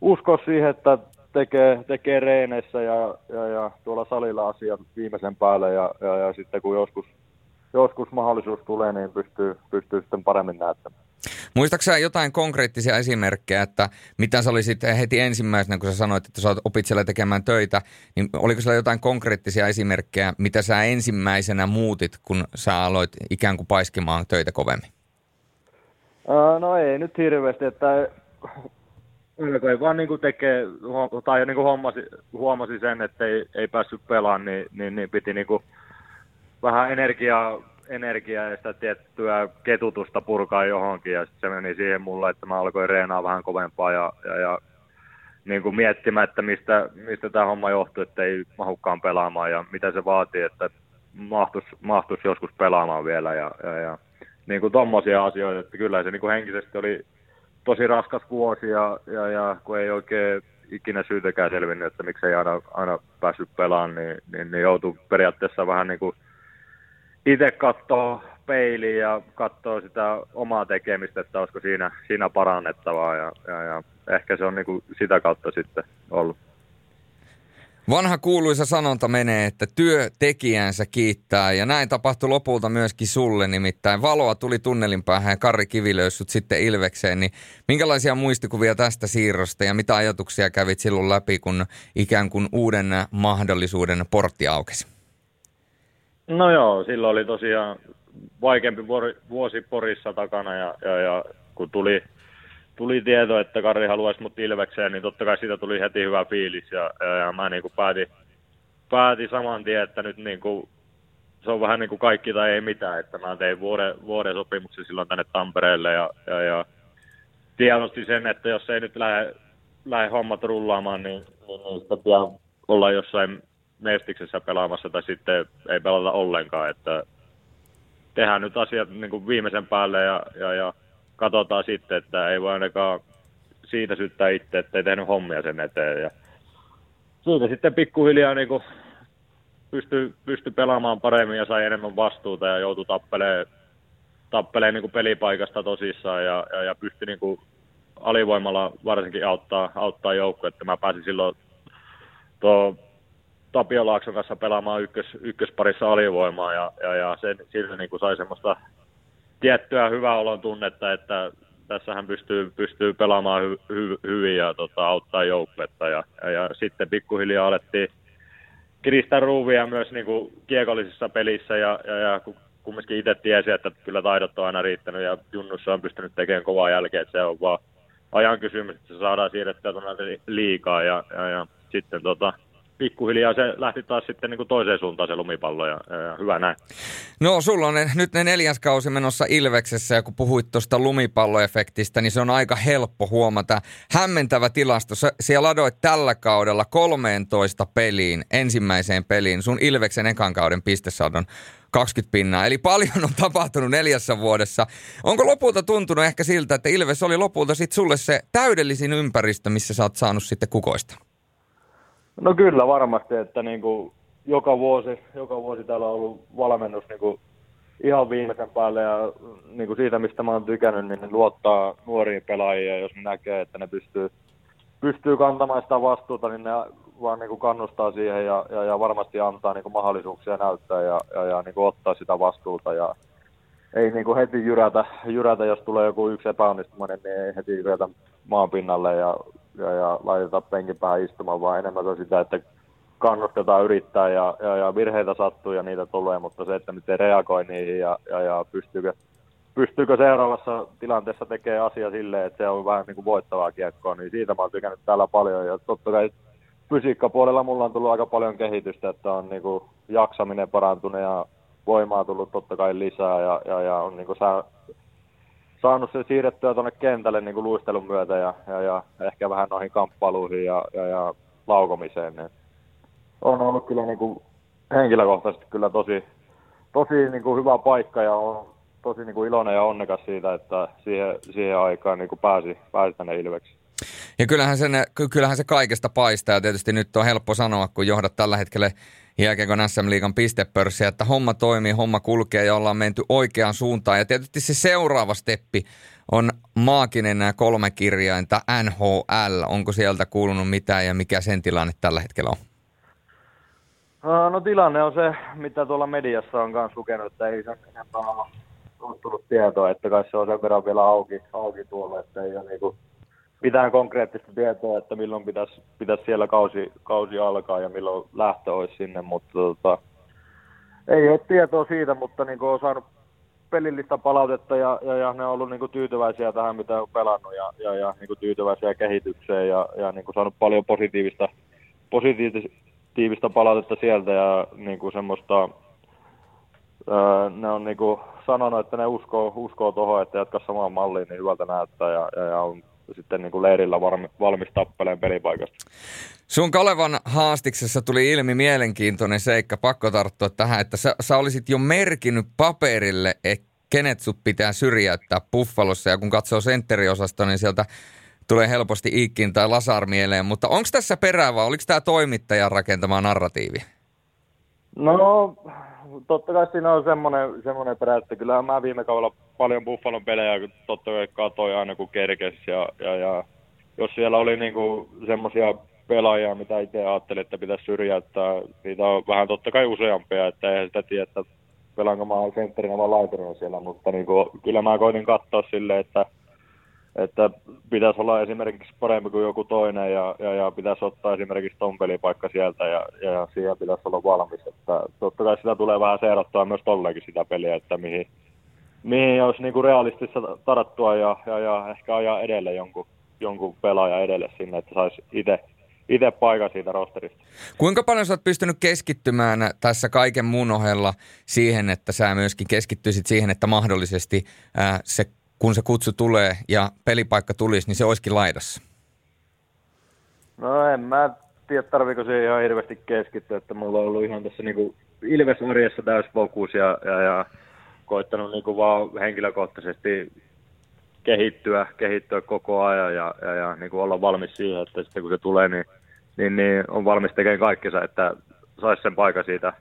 uskoa siihen, että tekee, tekee reeneissä ja, ja, ja tuolla salilla asiat viimeisen päälle ja, ja, ja sitten kun joskus, joskus mahdollisuus tulee, niin pystyy, pystyy sitten paremmin näyttämään. Muistatko sä jotain konkreettisia esimerkkejä, että mitä sä olisit heti ensimmäisenä, kun sä sanoit, että sä opit siellä tekemään töitä, niin oliko siellä jotain konkreettisia esimerkkejä, mitä sä ensimmäisenä muutit, kun sä aloit ikään kuin paiskimaan töitä kovemmin? No ei nyt hirveästi, että ei vaan niin kuin tekee, tai niin kuin huomasi, huomasi sen, että ei, ei päässyt pelaan, niin, niin, niin piti niin kuin vähän energiaa, energiaa ja sitä tiettyä ketutusta purkaa johonkin. Ja sitten se meni siihen mulle, että mä alkoin reenaa vähän kovempaa ja, ja, ja niin kuin miettimään, että mistä, mistä tämä homma johtuu, että ei mahukaan pelaamaan ja mitä se vaatii, että mahtuisi mahtuis joskus pelaamaan vielä ja... ja, ja. Niin kuin tommosia asioita, että kyllä se niin kuin henkisesti oli tosi raskas vuosi ja, ja, ja kun ei oikein ikinä syytäkään selvinnyt, että miksei aina, aina päässyt pelaan, niin, niin, niin joutui periaatteessa vähän niin kuin itse katsoa peiliin ja katsoa sitä omaa tekemistä, että olisiko siinä, siinä parannettavaa ja, ja, ja ehkä se on niin kuin sitä kautta sitten ollut. Vanha kuuluisa sanonta menee, että työ tekijänsä kiittää ja näin tapahtui lopulta myöskin sulle nimittäin. Valoa tuli tunnelin päähän ja Karri Kivi löysi sut sitten Ilvekseen, niin minkälaisia muistikuvia tästä siirrosta ja mitä ajatuksia kävit silloin läpi, kun ikään kuin uuden mahdollisuuden portti aukesi? No joo, silloin oli tosiaan vaikeampi vuosi Porissa takana ja, ja, ja kun tuli... Tuli tieto, että Karri haluaisi mut Ilvekseen, niin totta kai siitä tuli heti hyvä fiilis. Ja, ja mä niin kuin päätin, päätin saman tien, että nyt niin kuin, se on vähän niin kuin kaikki tai ei mitään. Että mä tein vuoden, vuoden sopimuksen silloin tänne Tampereelle. Ja, ja, ja tiedostin sen, että jos ei nyt lähde, lähde hommat rullaamaan, niin, niin, niin sitä pitää olla jossain mestiksessä pelaamassa tai sitten ei pelata ollenkaan. Että tehdään nyt asiat niin kuin viimeisen päälle ja... ja, ja katsotaan sitten, että ei voi ainakaan siitä syyttää itse, että ei tehnyt hommia sen eteen. Ja siitä sitten pikkuhiljaa niin pystyi pysty pelaamaan paremmin ja sai enemmän vastuuta ja joutui tappeleen, tappeleen niin pelipaikasta tosissaan ja, ja, ja pystyi niin alivoimalla varsinkin auttaa, auttaa joukkoa. Että mä pääsin silloin tuo Tapio Laakson kanssa pelaamaan ykkös, ykkösparissa alivoimaa ja, ja, ja sen, siltä niin sai semmoista tiettyä hyvää olon tunnetta, että tässähän pystyy, pystyy pelaamaan hy, hy, hyvin ja tota, auttaa joukkuetta. Ja, ja, ja sitten pikkuhiljaa alettiin kiristää ruuvia myös niin kuin kiekollisissa pelissä ja, ja, ja kumminkin itse tiesi, että kyllä taidot on aina riittänyt ja junnussa on pystynyt tekemään kovaa jälkeä, että se on vaan ajan kysymys, että se saadaan siirrettyä tuonne liikaa ja, ja, ja sitten tota, pikkuhiljaa se lähti taas sitten niin kuin toiseen suuntaan se lumipallo ja, ja hyvä näin. No sulla on ne, nyt ne neljäs kausi menossa Ilveksessä ja kun puhuit tuosta lumipalloefektistä, niin se on aika helppo huomata. Hämmentävä tilasto. Siellä ladoit tällä kaudella kolmeentoista peliin, ensimmäiseen peliin, sun Ilveksen ekan kauden pistesadon kaksikymmentä pinnaa. Eli paljon on tapahtunut neljässä vuodessa. Onko lopulta tuntunut ehkä siltä, että Ilves oli lopulta sitten sulle se täydellisin ympäristö, missä sä oot saanut sitten kukoista? No kyllä varmasti, että niin kuin joka vuosi, joka vuosi täällä on ollut valmennus niin kuin ihan viimeisen päälle ja niin kuin siitä, mistä mä oon tykännyt, niin luottaa nuoriin pelaajia, jos näkee, että ne pystyy, pystyy kantamaan sitä vastuuta, niin ne vaan niin kuin kannustaa siihen ja, ja, ja varmasti antaa niin kuin mahdollisuuksia näyttää ja, ja, ja niin kuin ottaa sitä vastuuta ja ei niin kuin heti jyrätä, jyrätä, jos tulee joku yksi epäonnistuminen, niin ei heti jyrätä maan pinnalle ja Ja, ja laitetaan penkin päähän istumaan, vaan enemmän sitä, että kannustetaan yrittää ja, ja, ja virheitä sattuu ja niitä tulee, mutta se, että miten reagoi niihin ja, ja, ja pystyykö, pystyykö seuraavassa tilanteessa tekemään asia silleen, että se on vähän niin kuin voittavaa kiekkoa, niin siitä mä oon tykännyt täällä paljon ja totta kai fysiikkapuolella mulla on tullut aika paljon kehitystä, että on niin kuin jaksaminen parantunut ja voimaa tullut totta kai lisää ja, ja, ja on niin kuin sää, saanut sen siirrettyä tuonne kentälle niin kuin luistelun myötä ja, ja, ja ehkä vähän noihin kamppailuihin ja, ja, ja laukomiseen. Niin on ollut kyllä niin kuin henkilökohtaisesti kyllä tosi, tosi niin kuin hyvä paikka ja on tosi niin kuin iloinen ja onnekas siitä, että siihen, siihen aikaan niin kuin pääsi, pääsi tänne Ilveksi. Ja kyllähän, sen, kyllähän se kaikesta paistaa ja tietysti nyt on helppo sanoa, kun johdat tällä hetkellä jääkiekon S M-liigan pistepörssiä, että homma toimii, homma kulkee ja ollaan menty oikeaan suuntaan. Ja tietysti se seuraava steppi on maaginen nämä kolme kirjainta N H L. Onko sieltä kuulunut mitään ja mikä sen tilanne tällä hetkellä on? No tilanne on se, mitä tuolla mediassa on kanssa lukenut, että ei se ole enempää tullut tietoa, että kai se on sen verran vielä auki, auki tuolla, että ei ole niinku mitään konkreettista tietoa, että milloin pitäisi, pitäisi siellä kausi, kausi alkaa ja milloin lähtö olisi sinne, mutta tota, ei ole tietoa siitä, mutta niin kuin olen saanut pelillistä palautetta ja, ja, ja ne on ollut niin kuin tyytyväisiä tähän, mitä on pelannut ja, ja, ja niin kuin tyytyväisiä kehitykseen ja, ja niin kuin saanut paljon positiivista, positiivista palautetta sieltä ja niin kuin semmoista, öö, ne on niin kuin sanonut, että ne uskoo, uskoo tuohon, että jatka samaan malliin, niin hyvältä näyttää ja, ja, ja on sitten niin kuin leirillä valmis tappeleen pelipaikasta. Sun Kalevan haastiksessa tuli ilmi mielenkiintoinen seikka, pakko tarttua tähän, että sä, sä olisit jo merkinnyt paperille, että kenet sut pitää syrjäyttää Buffalossa, ja kun katsoo sentteriosastoa, niin sieltä tulee helposti Iikin tai Lasar mieleen, mutta onko tässä perää vai oliko tämä toimittajan rakentama narratiivi? No, totta kai siinä on semmoinen, semmoinen perä, että kyllähän mä viime kaudella paljon Buffalon pelejä totta kai katsoin aina kun kerkesi ja, ja, ja jos siellä oli niinku semmoisia pelaajia, mitä itse ajattelin, että pitäisi syrjäyttää, niitä on vähän totta kai useampia, että eihän sitä tiedä, että pelaanko mä oon sentterinä vai laiturina siellä, mutta niinku, kyllä mä koitin katsoa silleen, että, että pitäisi olla esimerkiksi parempi kuin joku toinen ja, ja, ja pitäisi ottaa esimerkiksi ton pelipaikka sieltä ja, ja siihen pitäisi olla valmis. Että totta kai sitä tulee vähän seurattua myös tolleekin sitä peliä, että mihin, mihin olisi niinku realistissa tarttua ja, ja, ja ehkä ajaa edelle jonkun, jonkun pelaaja edelle sinne, että saisi itse itse paikan siitä rosterista. Kuinka paljon sä oot pystynyt keskittymään tässä kaiken muun ohella siihen, että sä myöskin keskittyisit siihen, että mahdollisesti ää, se kun se kutsu tulee ja pelipaikka tulisi, niin se olisikin laidassa? No en mä tiedä, tarviiko se ihan hirveästi keskittyä, että mulla on ollut ihan tässä niinku Ilves-arjessa täys fokus ja, ja, ja koittanut niinku vaan henkilökohtaisesti kehittyä, kehittyä koko ajan ja, ja, ja niinku olla valmis siihen, että sitten kun se tulee, niin, niin, niin on valmis tekemään kaikkensa, että saisi sen paikan siitä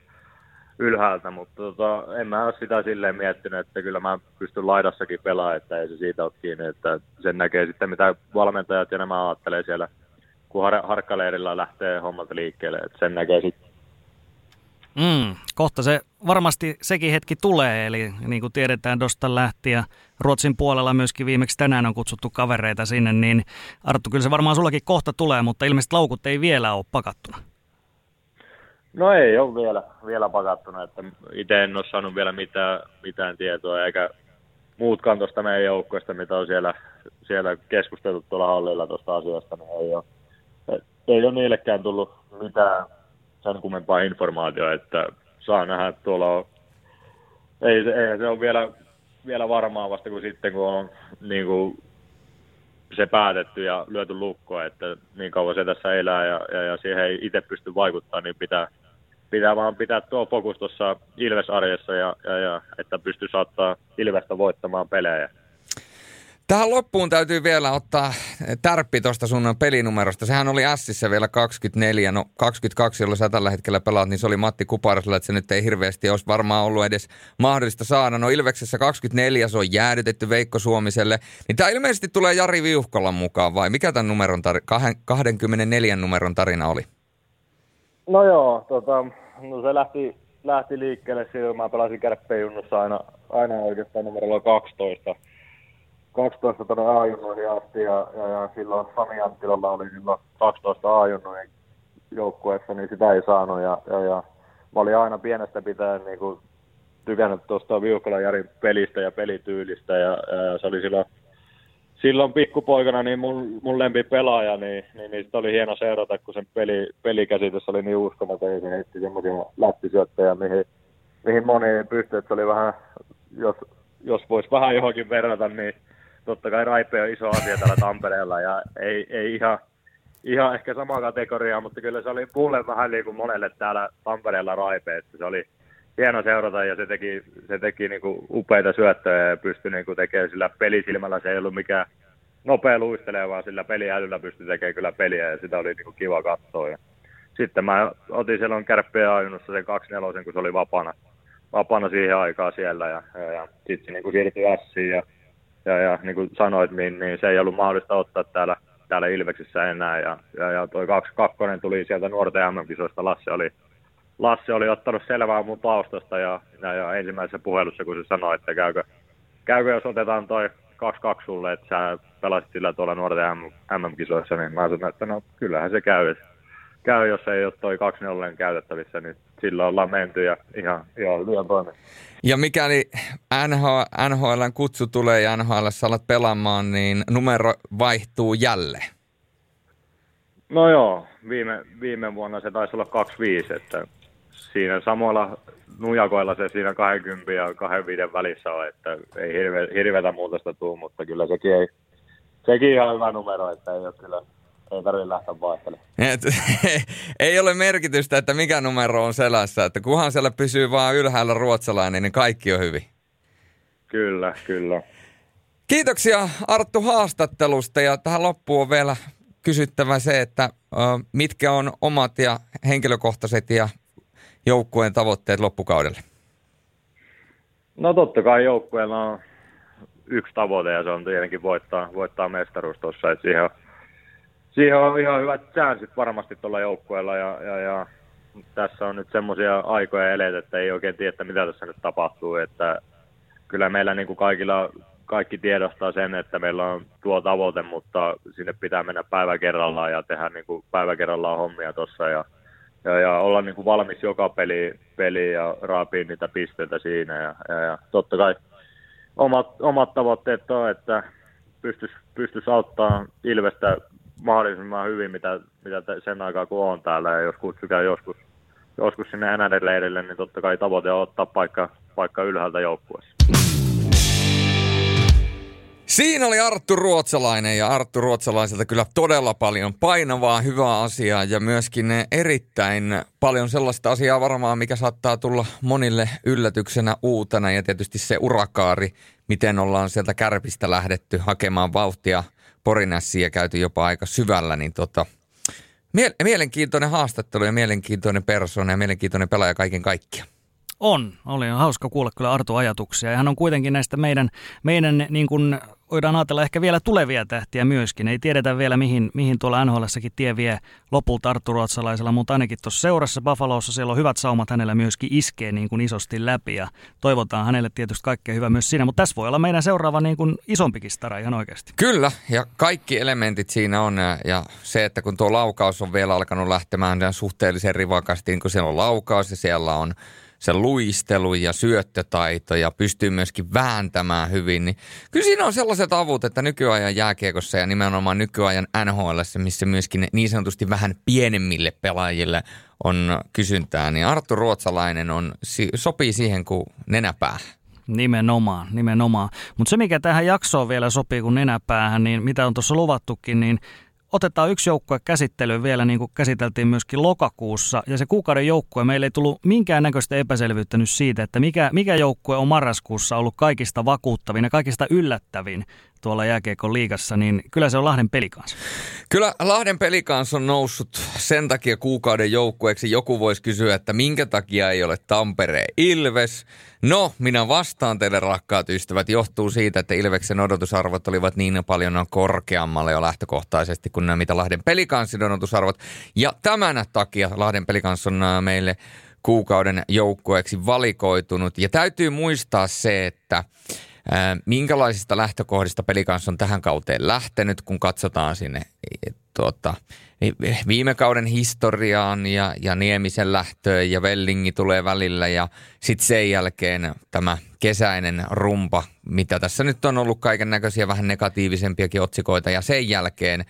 ylhäältä, mutta tota, en mä ole sitä silleen miettinyt, että kyllä mä pystyn laidassakin pelaamaan, että ei se siitä ole kiinni, että sen näkee sitten mitä valmentajat ja nämä ajattelee siellä, kun har- harkkaleirillä lähtee hommalta liikkeelle, että sen näkee sitten. Mm, kohta se varmasti sekin hetki tulee, eli niin kuin tiedetään Dostal lähti ja Ruotsin puolella myöskin viimeksi tänään on kutsuttu kavereita sinne, niin Arttu, kyllä se varmaan sullakin kohta tulee, mutta ilmeisesti laukut ei vielä ole pakattuna. No ei ole vielä, vielä pakattuna, että itse en ole saanut vielä mitään, mitään tietoa, eikä muutkaan tuosta meidän joukkoista, mitä on siellä, siellä keskusteltu tuolla hallilla tuosta asiasta, niin ei ole, ei ole niillekään tullut mitään, saanut kummempaa informaatiota, että saa nähdä tuolla. Ei, eihän se ole vielä, vielä varmaa vasta kuin sitten, kun on niin kuin se päätetty ja lyöty lukko, että niin kauan se tässä elää ja, ja, ja siihen ei itse pysty vaikuttamaan, niin pitää, pitää vaan pitää tuo fokus tuossa Ilves-arjessa ja, ja, ja että pystyy saattaa Ilvestä voittamaan pelejä. Tähän loppuun täytyy vielä ottaa tärppi tuosta sun pelinumerosta. Sehän oli Ässissä vielä kaksikymmentäneljä, no kaksikymmentäkaksi, jolla sä tällä hetkellä pelaat, niin se oli Matti Kuparasella, että se nyt ei hirveästi olisi varmaan ollut edes mahdollista saada. No Ilveksessä kaksikymmentäneljä, se on jäädytetty Veikko Suomiselle. Niin tämä ilmeisesti tulee Jari Viuhkolan mukaan, vai mikä tämän numeron tar- kaksikymmentäneljä numeron tarina oli? No joo, tota, no se lähti, lähti liikkeelle silloin, mä pelasin Kärppien junnussa aina, aina oikeastaan numerolla kaksitoista. kaksitoista tuonne A-junnoihin asti ja, ja, ja silloin Sami Anttilalla oli silloin kaksitoista A-junnoihin joukkueessa, niin sitä ei saanut. Ja, ja, ja mä olin aina pienestä pitäen niin kuin tykännyt tuosta Viuhkolan Jarin pelistä ja pelityylistä. Ja, ja se oli silloin, silloin pikkupoikana niin mun, mun lempipelaaja, niin, niin, niin sitä oli hieno seurata, kun sen peli, pelikäsitys oli niin uskomaton ja se heitti semmoisia lähtisyöttejä, mihin, mihin moni ei pysty. Että se oli vähän, jos, jos voisi vähän johonkin verrata, niin totta kai Raipe on iso asia täällä Tampereella ja ei, ei ihan, ihan ehkä samaa kategoriaa, mutta kyllä se oli mulle vähän niin kuin monelle täällä Tampereella Raipe. Että se oli hieno seurata ja se teki, se teki niin kuin upeita syöttöjä ja pystyi niin kuin tekemään sillä pelisilmällä. Se ei ollut mikään nopea luistelija, vaan sillä peliälyllä pystyi tekemään kyllä peliä ja sitä oli niin kuin kiva katsoa. Ja sitten mä otin silloin Kärppien ajunnossa sen kaksi neljä, kun se oli vapaana, vapaana siihen aikaan siellä ja, ja, ja sitten se niin kuin siirtyi Ässiin ja Ja, ja niin kuin sanoit, niin, niin se ei ollut mahdollista ottaa täällä, täällä Ilveksissä enää. Ja, ja, ja toi kaksi kakkonen tuli sieltä nuorten M M-kisoista. Lasse oli, Lasse oli ottanut selvää mun taustasta ja, ja, ja ensimmäisessä puhelussa, kun se sanoi, että käykö, käykö jos otetaan toi kaksi kaksi sulle, että sä pelasit sillä tuolla nuorten M M-kisoissa, niin mä sanoin, että no kyllähän se käy. Käy, jos ei ole toi kaksi nolla käytettävissä, niin sillä ollaan menty ja ihan, ihan lyön toinen. Ja mikäli N H L:n kutsu tulee ja N H L:ssä alat pelaamaan, niin numero vaihtuu jälleen. No joo, viime, viime vuonna se taisi olla kaksikymmentäviisi, että siinä samoilla nujakoilla se siinä kaksikymmentä ja kaksikymmentäviisi välissä on, että ei hirve, hirveätä muutosta tule, mutta kyllä sekin, ei, sekin ihan hyvä numero, että ei ole kyllä. Ei tarvitse lähteä vaihtelemaan. Ei ole merkitystä, että mikä numero on selässä. Että kunhan siellä pysyy vaan ylhäällä ruotsalainen, niin kaikki on hyvin. Kyllä, kyllä. Kiitoksia Arttu haastattelusta. Ja tähän loppuun on vielä kysyttävä se, että mitkä on omat ja henkilökohtaiset ja joukkueen tavoitteet loppukaudelle? No totta kai joukkueella on yksi tavoite ja se on tietenkin voittaa, voittaa mestaruus tuossa. Että siihen Siihen on ihan hyvät säänsit varmasti tuolla joukkueella ja, ja, ja tässä on nyt semmoisia aikoja eleitä, että ei oikein tiedä, mitä tässä nyt tapahtuu. Että kyllä meillä niin kuin kaikilla, kaikki tiedostaa sen, että meillä on tuo tavoite, mutta sinne pitää mennä päivä kerrallaan ja tehdä niin kuin päivä kerrallaan hommia tuossa ja, ja, ja olla niin kuin valmis joka peli, peli ja raapii niitä pisteitä siinä. Ja, ja, ja totta kai omat, omat tavoitteet on, että pystyisi, pystyisi auttamaan Ilvestä mahdollisimman hyvin, mitä, mitä sen aikaa kun on täällä ja jos kutsu käy joskus, joskus sinne N H L-leirille, niin totta kai tavoite on ottaa paikka, paikka ylhäältä joukkueessa. Siinä oli Arttu Ruotsalainen ja Arttu Ruotsalaiselta kyllä todella paljon painavaa, hyvää asiaa ja myöskin erittäin paljon sellaista asiaa varmaan, mikä saattaa tulla monille yllätyksenä uutena ja tietysti se urakaari, miten ollaan sieltä Kärpistä lähdetty hakemaan vauhtia Porin Ässiä käyty jopa aika syvällä, niin tota, mielenkiintoinen haastattelu ja mielenkiintoinen persoona ja mielenkiintoinen pelaaja kaiken kaikkiaan. On, oli hauska kuulla kyllä Artun ajatuksia ja hän on kuitenkin näistä meidän, meidän niin kuin voidaan ajatella ehkä vielä tulevia tähtiä myöskin. Ei tiedetä vielä mihin, mihin tuolla N H L:ssäkin tie vie lopulta Arttu Ruotsalaisella, mutta ainakin tuossa seurassa Buffalossa siellä on hyvät saumat hänellä myöskin iskee niin kuin isosti läpi ja toivotaan hänelle tietysti kaikkea hyvää myös siinä, mutta tässä voi olla meidän seuraava niin kuin isompikin stara ihan oikeasti. Kyllä ja kaikki elementit siinä on ja se, että kun tuo laukaus on vielä alkanut lähtemään suhteellisen rivakasti, niin kun siellä on laukaus ja siellä on se luistelu ja syöttötaito ja pystyy myöskin vääntämään hyvin. Niin kyllä siinä on sellaiset avut, että nykyajan jääkiekossa ja nimenomaan nykyajan N H L:ssä, missä myöskin niin sanotusti vähän pienemmille pelaajille on kysyntää, niin Arttu Ruotsalainen on, sopii siihen kuin nenäpää. Nimenomaan, nimenomaan. Mutta se, mikä tähän jaksoon vielä sopii kuin nenäpäähän, niin mitä on tuossa luvattukin, niin otetaan yksi joukkue käsittelyyn vielä, niin kuin käsiteltiin myöskin lokakuussa. Ja se kuukauden joukkue, meillä ei tullut minkäännäköistä epäselvyyttä nyt siitä, että mikä, mikä joukkue on marraskuussa ollut kaikista vakuuttavin ja kaikista yllättävin tuolla jääkiekon liigassa, niin kyllä se on Lahden Pelikaans. Kyllä Lahden Pelikaans on noussut sen takia kuukauden joukkueeksi. Joku voisi kysyä, että minkä takia ei ole Tampereen Ilves. No, minä vastaan teille, rakkaat ystävät. Johtuu siitä, että Ilveksen odotusarvot olivat niin paljon korkeammalla jo lähtökohtaisesti kuin nämä, mitä Lahden Pelikaansin odotusarvot. Ja tämän takia Lahden Pelikaans on meille kuukauden joukkueeksi valikoitunut. Ja täytyy muistaa se, että minkälaisista lähtökohdista Pelikans on tähän kauteen lähtenyt, kun katsotaan sinne tuota, viime kauden historiaan ja, ja Niemisen lähtöön ja Vellingi tulee välillä ja sitten sen jälkeen tämä kesäinen rumpa, mitä tässä nyt on ollut kaiken näköisiä vähän negatiivisempiakin otsikoita ja sen jälkeen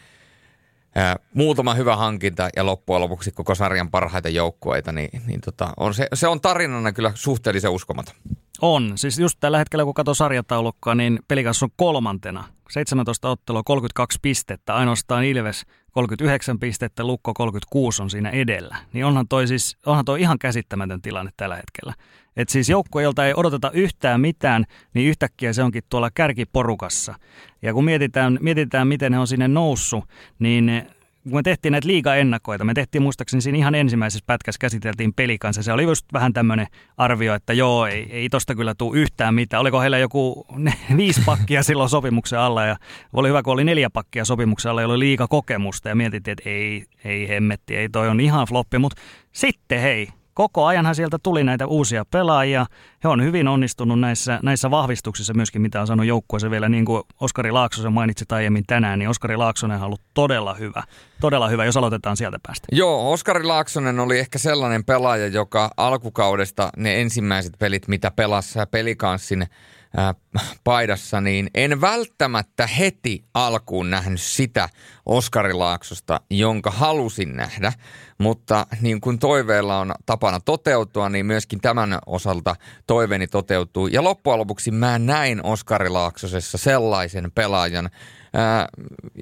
ää, muutama hyvä hankinta ja loppujen lopuksi koko sarjan parhaita joukkueita, niin, niin tota, on se, se on tarinana kyllä suhteellisen uskomaton. On. Siis just tällä hetkellä, kun katsoo sarjataulukkoa, niin Pelikans on kolmantena. seitsemäntoista ottelua, kolmekymmentäkaksi pistettä. Ainoastaan Ilves kolmekymmentäyhdeksän pistettä, Lukko kolmekymmentäkuusi on siinä edellä. Niin onhan toi, siis, onhan toi ihan käsittämätön tilanne tällä hetkellä. Et siis joukkue, jolta ei odoteta yhtään mitään, niin yhtäkkiä se onkin tuolla kärkiporukassa. Ja kun mietitään, mietitään miten he on sinne noussut, niin kun me tehtiin näitä liigaennakoita, me tehtiin muistaakseni siinä ihan ensimmäisessä pätkässä käsiteltiin Pelikansa. Se oli just vähän tämmöinen arvio, että joo, ei, ei tosta kyllä tule yhtään mitään. Oliko heillä joku viisi pakkia silloin sopimuksen alla ja oli hyvä, kun oli neljä pakkia sopimuksen alla, jolloin oli liigakokemusta ja mietittiin, että ei, ei hemmetti, ei toi on ihan floppi, mutta sitten hei. Koko ajanhan sieltä tuli näitä uusia pelaajia. He on hyvin onnistunut näissä, näissä vahvistuksissa myöskin, mitä on saanut joukkueeseen vielä. Niin kuin Oskari Laaksosen mainitsit aiemmin tänään, niin Oskari Laaksonen on ollut todella hyvä. Todella hyvä, jos aloitetaan sieltä päästä. Joo, Oskari Laaksonen oli ehkä sellainen pelaaja, joka alkukaudesta ne ensimmäiset pelit, mitä pelasi Pelikanssin paidassa, niin en välttämättä heti alkuun nähnyt sitä Oskari Laaksosta, jonka halusin nähdä, mutta niin kuin toiveella on tapana toteutua, niin myöskin tämän osalta toiveeni toteutuu. Ja loppujen lopuksi mä näin Oskari Laaksosessa sellaisen pelaajan, ää,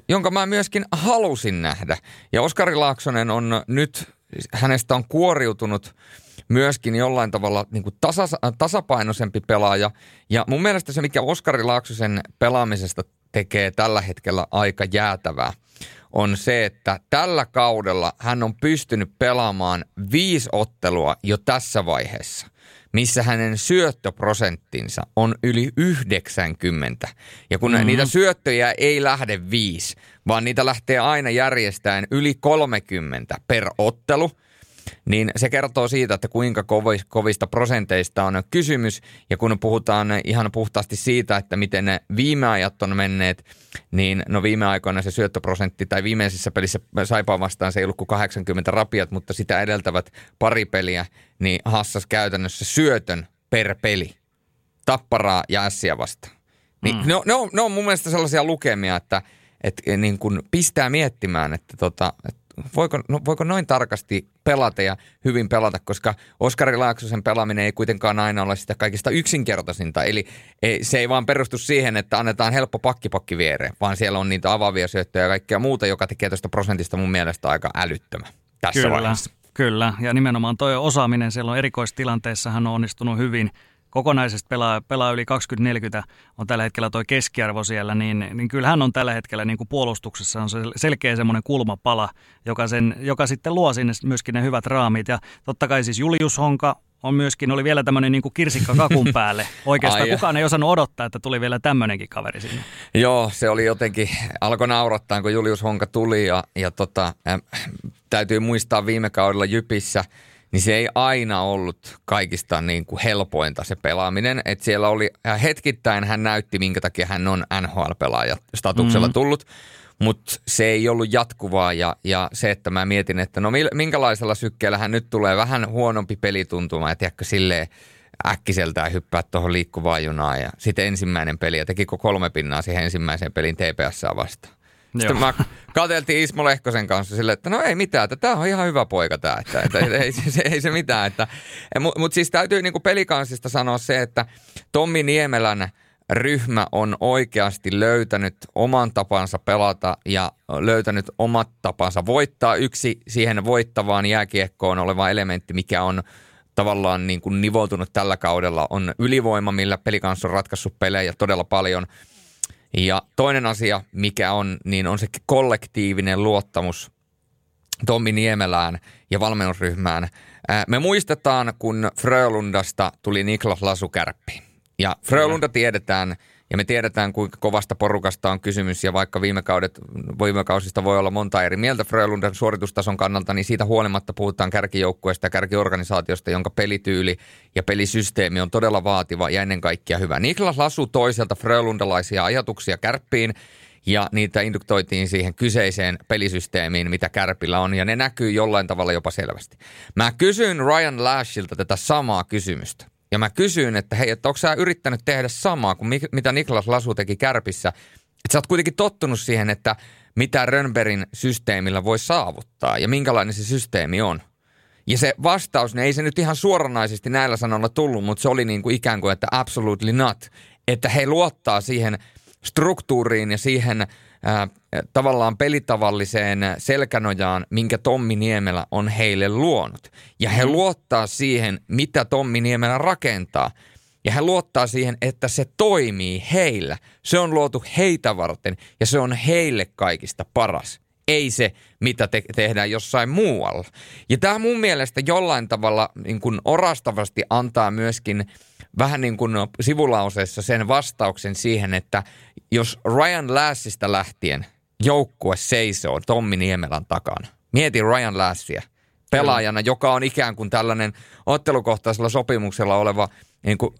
jonka mä myöskin halusin nähdä. Ja Oskari Laaksonen on nyt, hänestä on kuoriutunut myöskin jollain tavalla niin kuin tasa, tasapainoisempi pelaaja. Ja mun mielestä se, mikä Oskari Laaksosen pelaamisesta tekee tällä hetkellä aika jäätävää, on se, että tällä kaudella hän on pystynyt pelaamaan viisi ottelua jo tässä vaiheessa, missä hänen syöttöprosenttinsa on yli yhdeksänkymmentä. Ja kun mm-hmm. niitä syöttöjä ei lähde viisi, vaan niitä lähtee aina järjestäen yli kolmekymmentä per ottelu, niin se kertoo siitä, että kuinka kovista prosenteista on kysymys. Ja kun puhutaan ihan puhtaasti siitä, että miten ne viime ajat on menneet, niin no viime aikoina se syöttöprosentti, tai viimeisessä pelissä Saipaa vastaan se ei ollut kuin kahdeksankymmentä rapiat, mutta sitä edeltävät pari peliä, niin hassasi käytännössä syötön per peli. Tapparaa ja Ässiä vastaan. Niin mm. ne, on, ne, on, ne on mun mielestä sellaisia lukemia, että, että niin kun pistää miettimään, että tota, Voiko, no, voiko noin tarkasti pelata ja hyvin pelata, koska Oskari Laaksosen pelaaminen ei kuitenkaan aina ole sitä kaikista yksinkertaisinta. Eli ei, se ei vaan perustu siihen, että annetaan helppo pakkipakki viereen, vaan siellä on niitä avaavia syöttöjä ja kaikkea muuta, joka tekee tuosta prosentista mun mielestä aika älyttömän tässä kyllä, vaiheessa. Kyllä, ja nimenomaan tuo osaaminen siellä on erikoistilanteessa, hän on onnistunut hyvin. Kokonaisesti pelaa, pelaa yli kaksikymmentä neljäkymmentä on tällä hetkellä tuo keskiarvo siellä, niin, niin kyllähän on tällä hetkellä niin kuin puolustuksessa on se selkeä semmoinen kulmapala, joka, sen, joka sitten luo sinne myöskin ne hyvät raamit. Ja totta kai siis Julius Honka on myöskin, oli vielä tämmöinen niin kuin kirsikka kakun päälle. Oikeastaan kukaan ei osannut odottaa, että tuli vielä tämmöinenkin kaveri sinne. Joo, se oli jotenkin, alkoi naurattaa, kun Julius Honka tuli ja, ja tota, äh, täytyy muistaa viime kaudella Jypissä, niin se ei aina ollut kaikista niin kuin helpointa se pelaaminen. Että siellä oli, hetkittäin hän näytti, minkä takia hän on N H L-pelaaja statuksella tullut. Mm-hmm. mutta se ei ollut jatkuvaa ja, ja se, että mä mietin, että no minkälaisella sykkeellä hän nyt tulee vähän huonompi pelituntuma ja tiedätkö silleen äkkiseltään hyppää tuohon liikkuvaan junaan ja sitten ensimmäinen peli ja tekikö kolme pinnaa siihen ensimmäiseen pelin T P S:ää vastaan. Sitten mä katseltiin Ismo Lehkosen kanssa silleen, että no ei mitään, että tämä on ihan hyvä poika tämä, että, että ei, ei, se, ei se mitään. Mutta mut siis täytyy niinku pelikansista sanoa se, että Tommi Niemelän ryhmä on oikeasti löytänyt oman tapansa pelata ja löytänyt omat tapansa voittaa. Yksi siihen voittavaan jääkiekkoon oleva elementti, mikä on tavallaan niin kuin nivoutunut tällä kaudella, on ylivoima, millä pelikans on ratkaissut pelejä todella paljon. Ja toinen asia, mikä on, niin on se kollektiivinen luottamus Tommi Niemelään ja valmennusryhmään. Me muistetaan, kun Frölundasta tuli Niklas Lasu Kärppiin. Ja Frölunda tiedetään, ja me tiedetään, kuinka kovasta porukasta on kysymys, ja vaikka viime, kaudet, viime kausista voi olla monta eri mieltä Frölundan suoritustason kannalta, niin siitä huolimatta puhutaan kärkijoukkueesta ja kärkiorganisaatiosta, jonka pelityyli ja pelisysteemi on todella vaativa ja ennen kaikkea hyvä. Niklas Lasu toiselta frölundalaisia ajatuksia Kärppiin, ja niitä induktoitiin siihen kyseiseen pelisysteemiin, mitä Kärpillä on, ja ne näkyy jollain tavalla jopa selvästi. Mä kysyin Ryan Laschilta tätä samaa kysymystä. Ja mä kysyin, että hei, että onko sä yrittänyt tehdä samaa kuin mitä Niklas Lasu teki Kärpissä? Että sä oot kuitenkin tottunut siihen, että mitä Rönnbergin systeemillä voi saavuttaa ja minkälainen se systeemi on. Ja se vastaus, niin ei se nyt ihan suoranaisesti näillä sanoilla tullut, mutta se oli niin kuin ikään kuin, että absolutely not. Että he luottaa siihen struktuuriin ja siihen äh, tavallaan pelitavalliseen selkänojaan, minkä Tommi Niemelä on heille luonut. Ja he luottaa siihen, mitä Tommi Niemelä rakentaa. Ja he luottaa siihen, että se toimii heillä. Se on luotu heitä varten ja se on heille kaikista paras. Ei se, mitä te- tehdään jossain muualla. Ja tämä mun mielestä jollain tavalla niin kuin orastavasti antaa myöskin vähän niin kuin sivulauseessa sen vastauksen siihen, että jos Ryan Laschista lähtien joukkue seisoo Tommi Niemelän takana. Mieti Ryan Laschia pelaajana, joka on ikään kuin tällainen ottelukohtaisella sopimuksella oleva niin kuin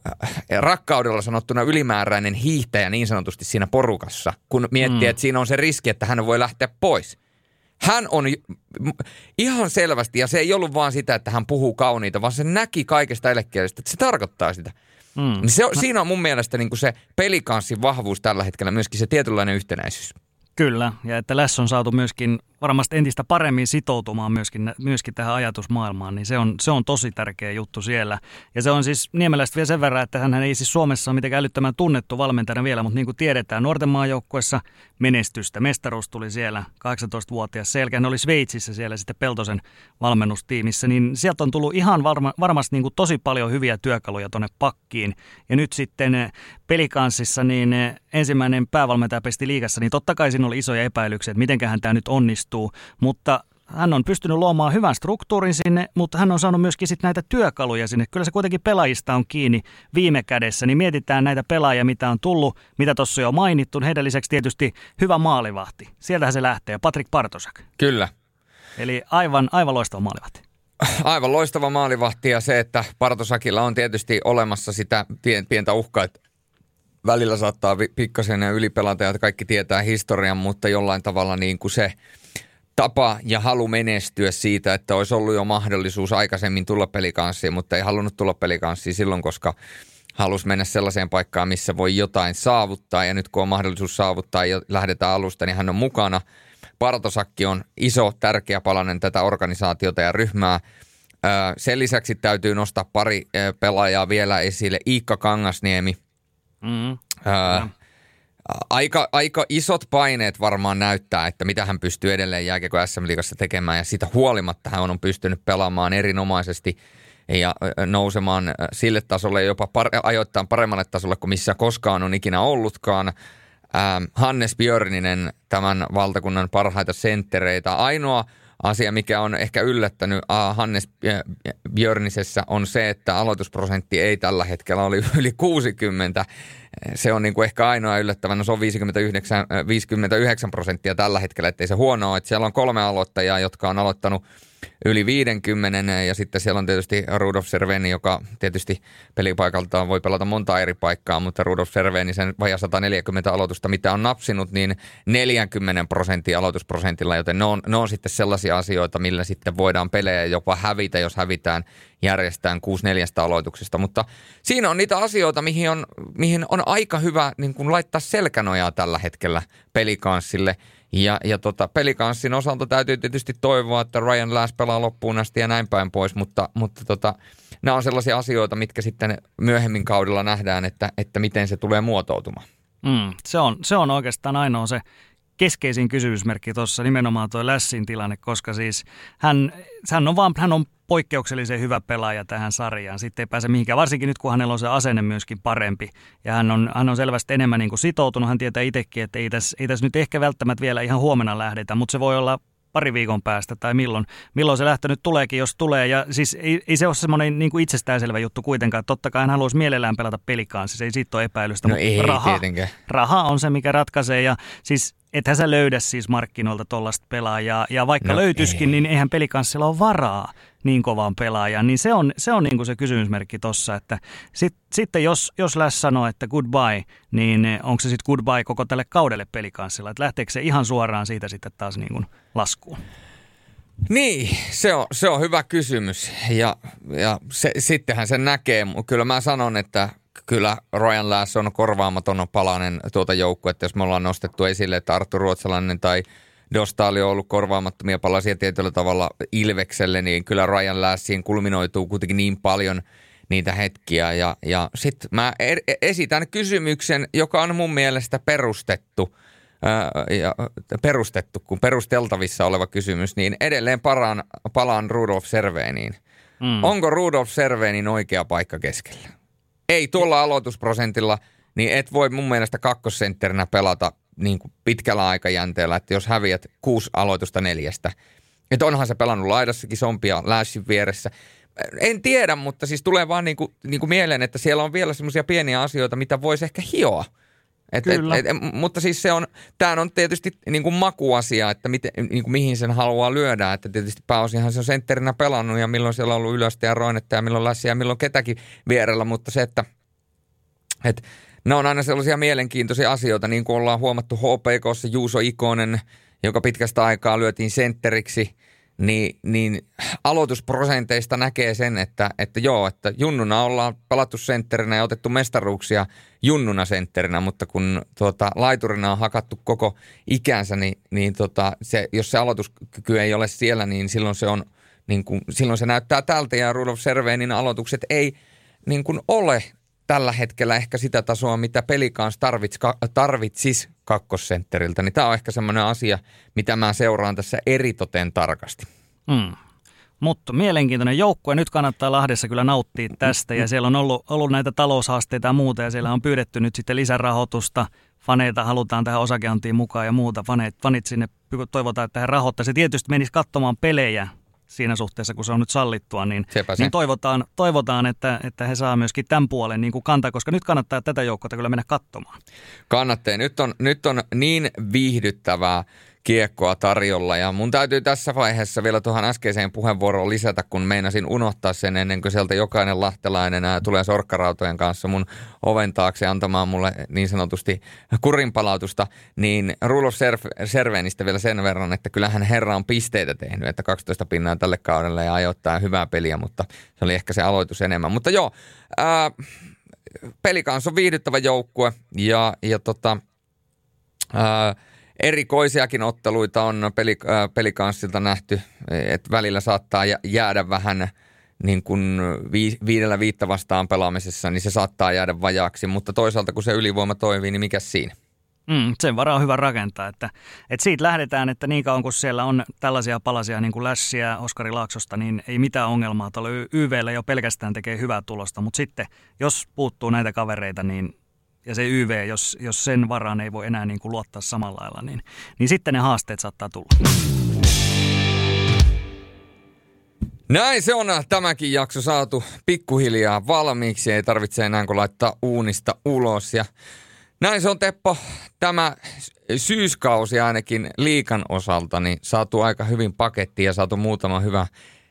rakkaudella sanottuna ylimääräinen hiihtäjä niin sanotusti siinä porukassa, kun miettii, mm. että siinä on se riski, että hän voi lähteä pois. Hän on ihan selvästi, ja se ei ollut vaan sitä, että hän puhuu kauniita, vaan se näki kaikesta eläkkeellisestä, että se tarkoittaa sitä. Mm. Se, siinä on mun mielestä niin kuin se pelikanssin vahvuus tällä hetkellä, myöskin se tietynlainen yhtenäisyys. Kyllä, ja että Lasch on saatu myöskin varmasti entistä paremmin sitoutumaan myöskin, myöskin tähän ajatusmaailmaan, niin se on, se on tosi tärkeä juttu siellä. Ja se on siis Niemelästä vielä sen verran, että hän ei siis Suomessa ole mitenkään älyttömän tunnettu valmentajana vielä, mutta niin kuin tiedetään, nuorten maajoukkuessa menestystä. Mestaruus tuli siellä kahdeksantoistavuotias selkä. Hän oli Sveitsissä siellä sitten Peltosen valmennustiimissä, niin sieltä on tullut ihan varma, varmasti niin kuin tosi paljon hyviä työkaluja tuonne pakkiin. Ja nyt sitten pelikanssissa niin ensimmäinen päävalmentaja pesti liigassa, niin totta kai siinä oli isoja epäilyksiä, että mitenköhän tämä nyt onnistuu. Mutta hän on pystynyt luomaan hyvän struktuurin sinne, mutta hän on saanut myöskin sit näitä työkaluja sinne. Kyllä se kuitenkin pelaajista on kiinni viime kädessä, niin mietitään näitä pelaajia, mitä on tullut, mitä tuossa jo mainittu. Heidän lisäksi tietysti hyvä maalivahti. Sieltähän se lähtee, Patrik Bartošák. Kyllä. Eli aivan, aivan loistava maalivahti. Aivan loistava maalivahti ja se, että Bartošákilla on tietysti olemassa sitä pientä uhkaa, että välillä saattaa pikkasen ylipelata ja kaikki tietää historian, mutta jollain tavalla niin kuin se tapa ja halu menestyä siitä, että olisi ollut jo mahdollisuus aikaisemmin tulla pelikanssiin, mutta ei halunnut tulla pelikanssiin silloin, koska halusi mennä sellaiseen paikkaan, missä voi jotain saavuttaa. Ja nyt kun on mahdollisuus saavuttaa ja lähdetään alusta, niin hän on mukana. Bartošák on iso, tärkeä palanen tätä organisaatiota ja ryhmää. Sen lisäksi täytyy nostaa pari pelaajaa vielä esille. Iikka Kangasniemi. Mm, öö, aika, aika isot paineet varmaan näyttää, että mitä hän pystyy edelleen jääkiekko S M-liigassa tekemään ja siitä huolimatta hän on pystynyt pelaamaan erinomaisesti ja nousemaan sille tasolle jopa par- ajoittain paremmalle tasolle kuin missä koskaan on ikinä ollutkaan. Ähm, Hannes Björninen, tämän valtakunnan parhaita senttereitä. Ainoa asia, mikä on ehkä yllättänyt Hannes Björnisessä on se, että aloitusprosentti ei tällä hetkellä ole yli kuusikymmentä se on niin kuin ehkä ainoa yllättävän, no se on viisikymmentäyhdeksän prosenttia tällä hetkellä, ettei se huono ole. Että siellä on kolme aloittajaa, jotka on aloittanut yli viisikymmentä, ja sitten siellä on tietysti Rudolf Červený, joka tietysti pelipaikaltaan voi pelata monta eri paikkaa, mutta Rudolf Červený sen vajaa sata neljäkymmentä aloitusta, mitä on napsinut, niin neljäkymmentä prosenttia aloitusprosentilla, joten ne on, ne on sitten sellaisia asioita, millä sitten voidaan pelejä jopa hävitä, jos hävitään järjestään kuusi neljästä aloituksesta, mutta siinä on niitä asioita, mihin on, mihin on aika hyvä niin kuin laittaa selkänojaa tällä hetkellä pelikanssille. Ja, ja tota, pelikanssin osalta täytyy tietysti toivoa, että Ryan Lasch pelaa loppuun asti ja näin päin pois, mutta, mutta tota, nämä on sellaisia asioita, mitkä sitten myöhemmin kaudella nähdään, että, että miten se tulee muotoutumaan. Mm, se on, se on oikeastaan ainoa se keskeisin kysymysmerkki tuossa, nimenomaan tuo Laschin tilanne, koska siis hän, hän on vaan, hän on poikkeuksellisen hyvä pelaaja tähän sarjaan. Sitten ei pääse mihinkään, varsinkin nyt kun hänellä on se asenne myöskin parempi. Ja hän on, hän on selvästi enemmän niin kuin sitoutunut. Hän tietää itsekin, että ei tässä, ei tässä nyt ehkä välttämättä vielä ihan huomenna lähdetä, mutta se voi olla pari viikon päästä tai milloin, milloin se lähtö nyt tuleekin, jos tulee. Ja siis ei, ei se ole semmoinen niin kuin itsestäänselvä juttu kuitenkaan. Totta kai hän haluaisi mielellään pelata pelikaan, siis ei siitä ole epäilystä, no mutta ei, raha, raha on se, mikä ratkaisee. Ja siis ethän sä löydä siis markkinoilta tuollaista pelaajaa, ja vaikka no löytyisikin, ei. niin eihän pelikanssilla ole varaa niin kovaan pelaajaan, niin se on se, on niin kuin se kysymysmerkki tuossa, että sit, sitten jos, jos Lasch sanoo, että goodbye, niin onko se sitten goodbye koko tälle kaudelle pelikanssilla, että lähteekö se ihan suoraan siitä sitten taas niin kuin laskuun? Niin, se on, se on hyvä kysymys, ja, ja se, sittenhän se näkee, mutta kyllä mä sanon, että kyllä Ryan Lasch on korvaamaton palanen tuota joukkuetta, jos me ollaan nostettu esille, että Arttu Ruotsalainen tai Dostál on ollut korvaamattomia palasia tietyllä tavalla Ilvekselle, niin kyllä Ryan Laschiin kulminoituu kuitenkin niin paljon niitä hetkiä. Ja, ja sitten mä esitän kysymyksen, joka on mun mielestä perustettu, ää, ja perustettu, kun perusteltavissa oleva kysymys, niin edelleen palaan, palaan Rudolf Červeníin. Mm. Onko Rudolf Červenín oikea paikka keskellä? Ei tuolla aloitusprosentilla, niin et voi mun mielestä kakkosentterinä pelata niin kuin pitkällä aikajänteellä, että jos häviät kuusi aloitusta neljästä. Että onhan se pelannut laidassakin sompia Laschin vieressä. En tiedä, mutta siis tulee vaan niin kuin, niin kuin mieleen, että siellä on vielä semmoisia pieniä asioita, mitä voisi ehkä hioa. Et, et, et, mutta siis se on, tämä on tietysti niin kuin makuasia, että miten, niin kuin mihin sen haluaa lyödä. Että tietysti pääosinhan se on sentterinä pelannut ja milloin siellä on ollut ylöstä ja roinetta ja milloin Laschia ja milloin ketäkin vierellä, mutta se, että et, ne on aina sellaisia mielenkiintoisia asioita, niin kuin ollaan huomattu H P K:ssa Juuso Ikonen, joka pitkästä aikaa lyötiin sentteriksi, niin, niin aloitusprosenteista näkee sen, että, että joo, että junnuna ollaan pelattu sentterinä ja otettu mestaruuksia junnuna sentterinä, mutta kun tuota, laiturina on hakattu koko ikänsä, niin, niin tota, se, jos se aloituskyky ei ole siellä, niin silloin se, on, niin kuin, silloin se näyttää tältä, ja Rudolf Červenín aloitukset ei niin kuin ole tällä hetkellä ehkä sitä tasoa, mitä pelikaans tarvits, tarvitsisi kakkosentteriltä, niin tämä on ehkä semmoinen asia, mitä mä seuraan tässä eritoten tarkasti. Mm. Mutta mielenkiintoinen joukkue. Nyt kannattaa Lahdessa kyllä nauttia tästä, ja siellä on ollut, ollut näitä taloushaasteita ja muuta, ja siellä on pyydetty nyt sitten lisärahoitusta. Faneita halutaan tähän osakeantiin mukaan ja muuta. Faneet, fanit sinne toivotaan, että he rahoittaa. Se tietysti menisi katsomaan pelejä siinä suhteessa, kun se on nyt sallittua, niin, niin toivotaan, toivotaan että, että he saa myöskin tämän puolen niin kuin kantaa, koska nyt kannattaa tätä joukkoa kyllä mennä katsomaan. Kannattaa. Nyt on, nyt on niin viihdyttävää kiekkoa tarjolla, ja mun täytyy tässä vaiheessa vielä tuohon äskeiseen puheenvuoroon lisätä, kun meinasin unohtaa sen ennen kuin sieltä jokainen lahtelainen tulee sorkkarautojen kanssa mun oven taakse antamaan mulle niin sanotusti kurinpalautusta, niin Rudolf Červenístä vielä sen verran, että kyllähän herra on pisteitä tehnyt, että kaksitoista pinnaa tälle kaudelle ja ajoittaa hyvää peliä, mutta se oli ehkä se aloitus enemmän. Mutta joo, ää, pelikans on viihdyttävä joukkue, ja, ja tota... Ää, erikoisiakin otteluita on peli, äh, pelikanssilta nähty, että välillä saattaa jäädä vähän niin kuin vi, viidellä viitta vastaan pelaamisessa, niin se saattaa jäädä vajaaksi, mutta toisaalta kun se ylivoima toimii, niin mikä siinä? Mm, sen varaa on hyvä rakentaa, että, että siitä lähdetään, että niin kauan kun siellä on tällaisia palasia niin kuin Laschia, Oskari Laaksosta, niin ei mitään ongelmaa tuolla Y V:llä jo pelkästään tekee hyvää tulosta, mutta sitten jos puuttuu näitä kavereita, niin ja se Y V, jos, jos sen varaan ei voi enää niin kuin luottaa samalla lailla, niin, niin sitten ne haasteet saattaa tulla. Näin se on tämäkin jakso saatu pikkuhiljaa valmiiksi. Ei tarvitse enää kun laittaa uunista ulos. Ja näin se on, Teppo. Tämä syyskausi ainakin liigan osalta niin saatu aika hyvin pakettiin ja saatu muutama hyvä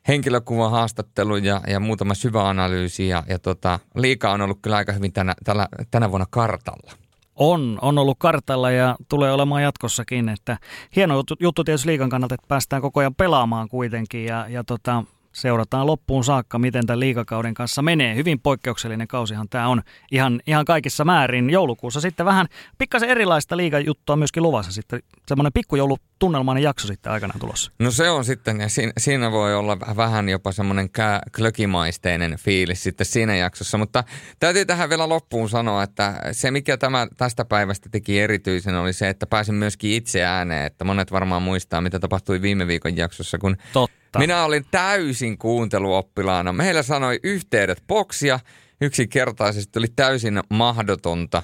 henkilökuvan haastattelu ja, ja muutama syvä analyysi. Ja, ja tota, liiga on ollut kyllä aika hyvin tänä, tällä, tänä vuonna kartalla. On, on ollut kartalla ja tulee olemaan jatkossakin. Että hieno juttu tietysti liigan kannalta, että päästään koko ajan pelaamaan kuitenkin ja, ja tota, seurataan loppuun saakka, miten tämän liigakauden kanssa menee. Hyvin poikkeuksellinen kausihan tämä on ihan, ihan kaikissa määrin. Joulukuussa sitten vähän pikkasen erilaista liigajuttua myöskin luvassa sitten. Semmoinen pikkujoulutunnelmainen jakso sitten aikanaan tulossa. No se on sitten ja siinä, siinä voi olla vähän jopa semmoinen klökimaisteinen fiilis sitten siinä jaksossa. Mutta täytyy tähän vielä loppuun sanoa, että se mikä tämä tästä päivästä teki erityisen oli se, että pääsin myöskin itse ääneen. Että monet varmaan muistaa, mitä tapahtui viime viikon jaksossa, kun... Totta. Minä olin täysin kuunteluoppilaana. Meillä sanoi yhteydet boksia. Yksinkertaisesti oli täysin mahdotonta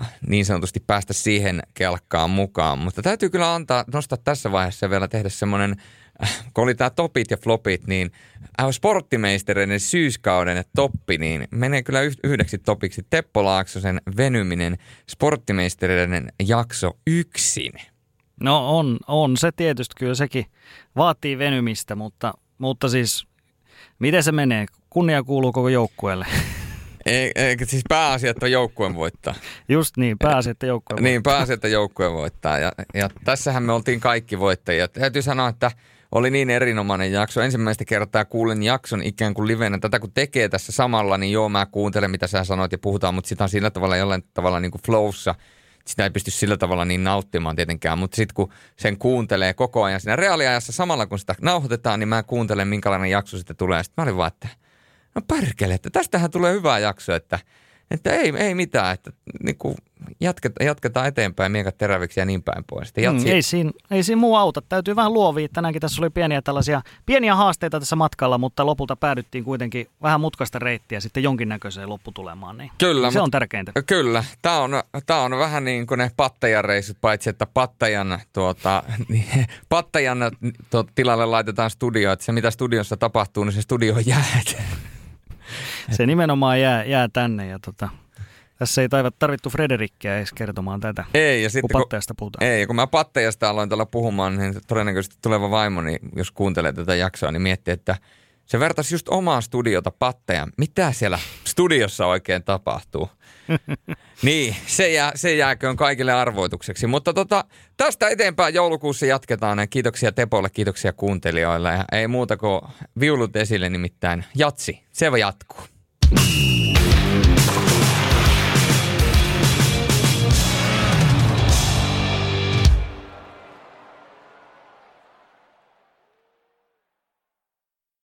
äh, niin sanotusti päästä siihen kelkkaan mukaan. Mutta täytyy kyllä antaa, nostaa tässä vaiheessa vielä tehdä semmoinen, äh, kun oli tämä topit ja flopit, niin äh, sporttimeistereiden syyskauden toppi, niin menee kyllä yhdeksi topiksi Teppo Laaksosen venyminen sporttimeistereiden jakso yksin. No on, on se tietysti, kyllä sekin vaatii venymistä, mutta, mutta siis miten se menee? Kunnia kuuluu koko joukkueelle. Eikä siis pääasia, että joukkueen voittaa. Just niin, pääasia, että joukkueen voittaa. Niin, pääasia, että joukkueen voittaa ja, ja tässähän me oltiin kaikki voittajia. Täytyy sanoa, että oli niin erinomainen jakso. Ensimmäistä kertaa kuulin jakson ikään kuin livenä. Tätä kun tekee tässä samalla, niin joo, mä kuuntelen mitä sä sanoit ja puhutaan, mutta sitä on sillä tavalla jollain tavalla niin kuin flowssa. Sitä ei pysty sillä tavalla niin nauttimaan tietenkään, mutta sitten kun sen kuuntelee koko ajan siinä reaaliajassa samalla kun sitä nauhoitetaan, niin mä kuuntelen minkälainen jakso sitten tulee. Sitten mä olin vaan, että no perkele, että tästähän tulee hyvä jakso, että, että ei, ei mitään, että niin kuin jatketaan, jatketaan eteenpäin miekat teräviksi ja niin päin pois. Jatsi... Mm, ei, siinä, ei siinä muu auta, täytyy vähän luovia. Tänäänkin tässä oli pieniä tällaisia pieniä haasteita tässä matkalla, mutta lopulta päädyttiin kuitenkin vähän mutkaista reittiä sitten jonkinnäköiseen lopputulemaan. Niin kyllä, se on tärkeintä. Kyllä, tämä on, tämä on vähän niin kuin ne Pattajan reissut, paitsi että Pattajan, tuota, Pattajan tuota, tilalle laitetaan studio, että se mitä studiossa tapahtuu, niin se studio jää. Se nimenomaan jää, jää tänne ja tota... Tässä ei tarvittu Frederikkiä edes kertomaan tätä, ei, ja sitten kun Pattajasta puhutaan. Ei, kun mä Pattajasta aloin tällä puhumaan, niin todennäköisesti tuleva vaimoni, jos kuuntelee tätä jaksoa, niin miettii, että se vertaisi just omaa studiota Pattajan. Mitä siellä studiossa oikein tapahtuu? Niin, se, jää, se jääköön kaikille arvoitukseksi. Mutta tota, tästä eteenpäin joulukuussa jatketaan. Ja kiitoksia Tepolle, kiitoksia kuuntelijoille. Ja ei muuta kuin viulut esille, nimittäin jatsi. Se voi jatkuu.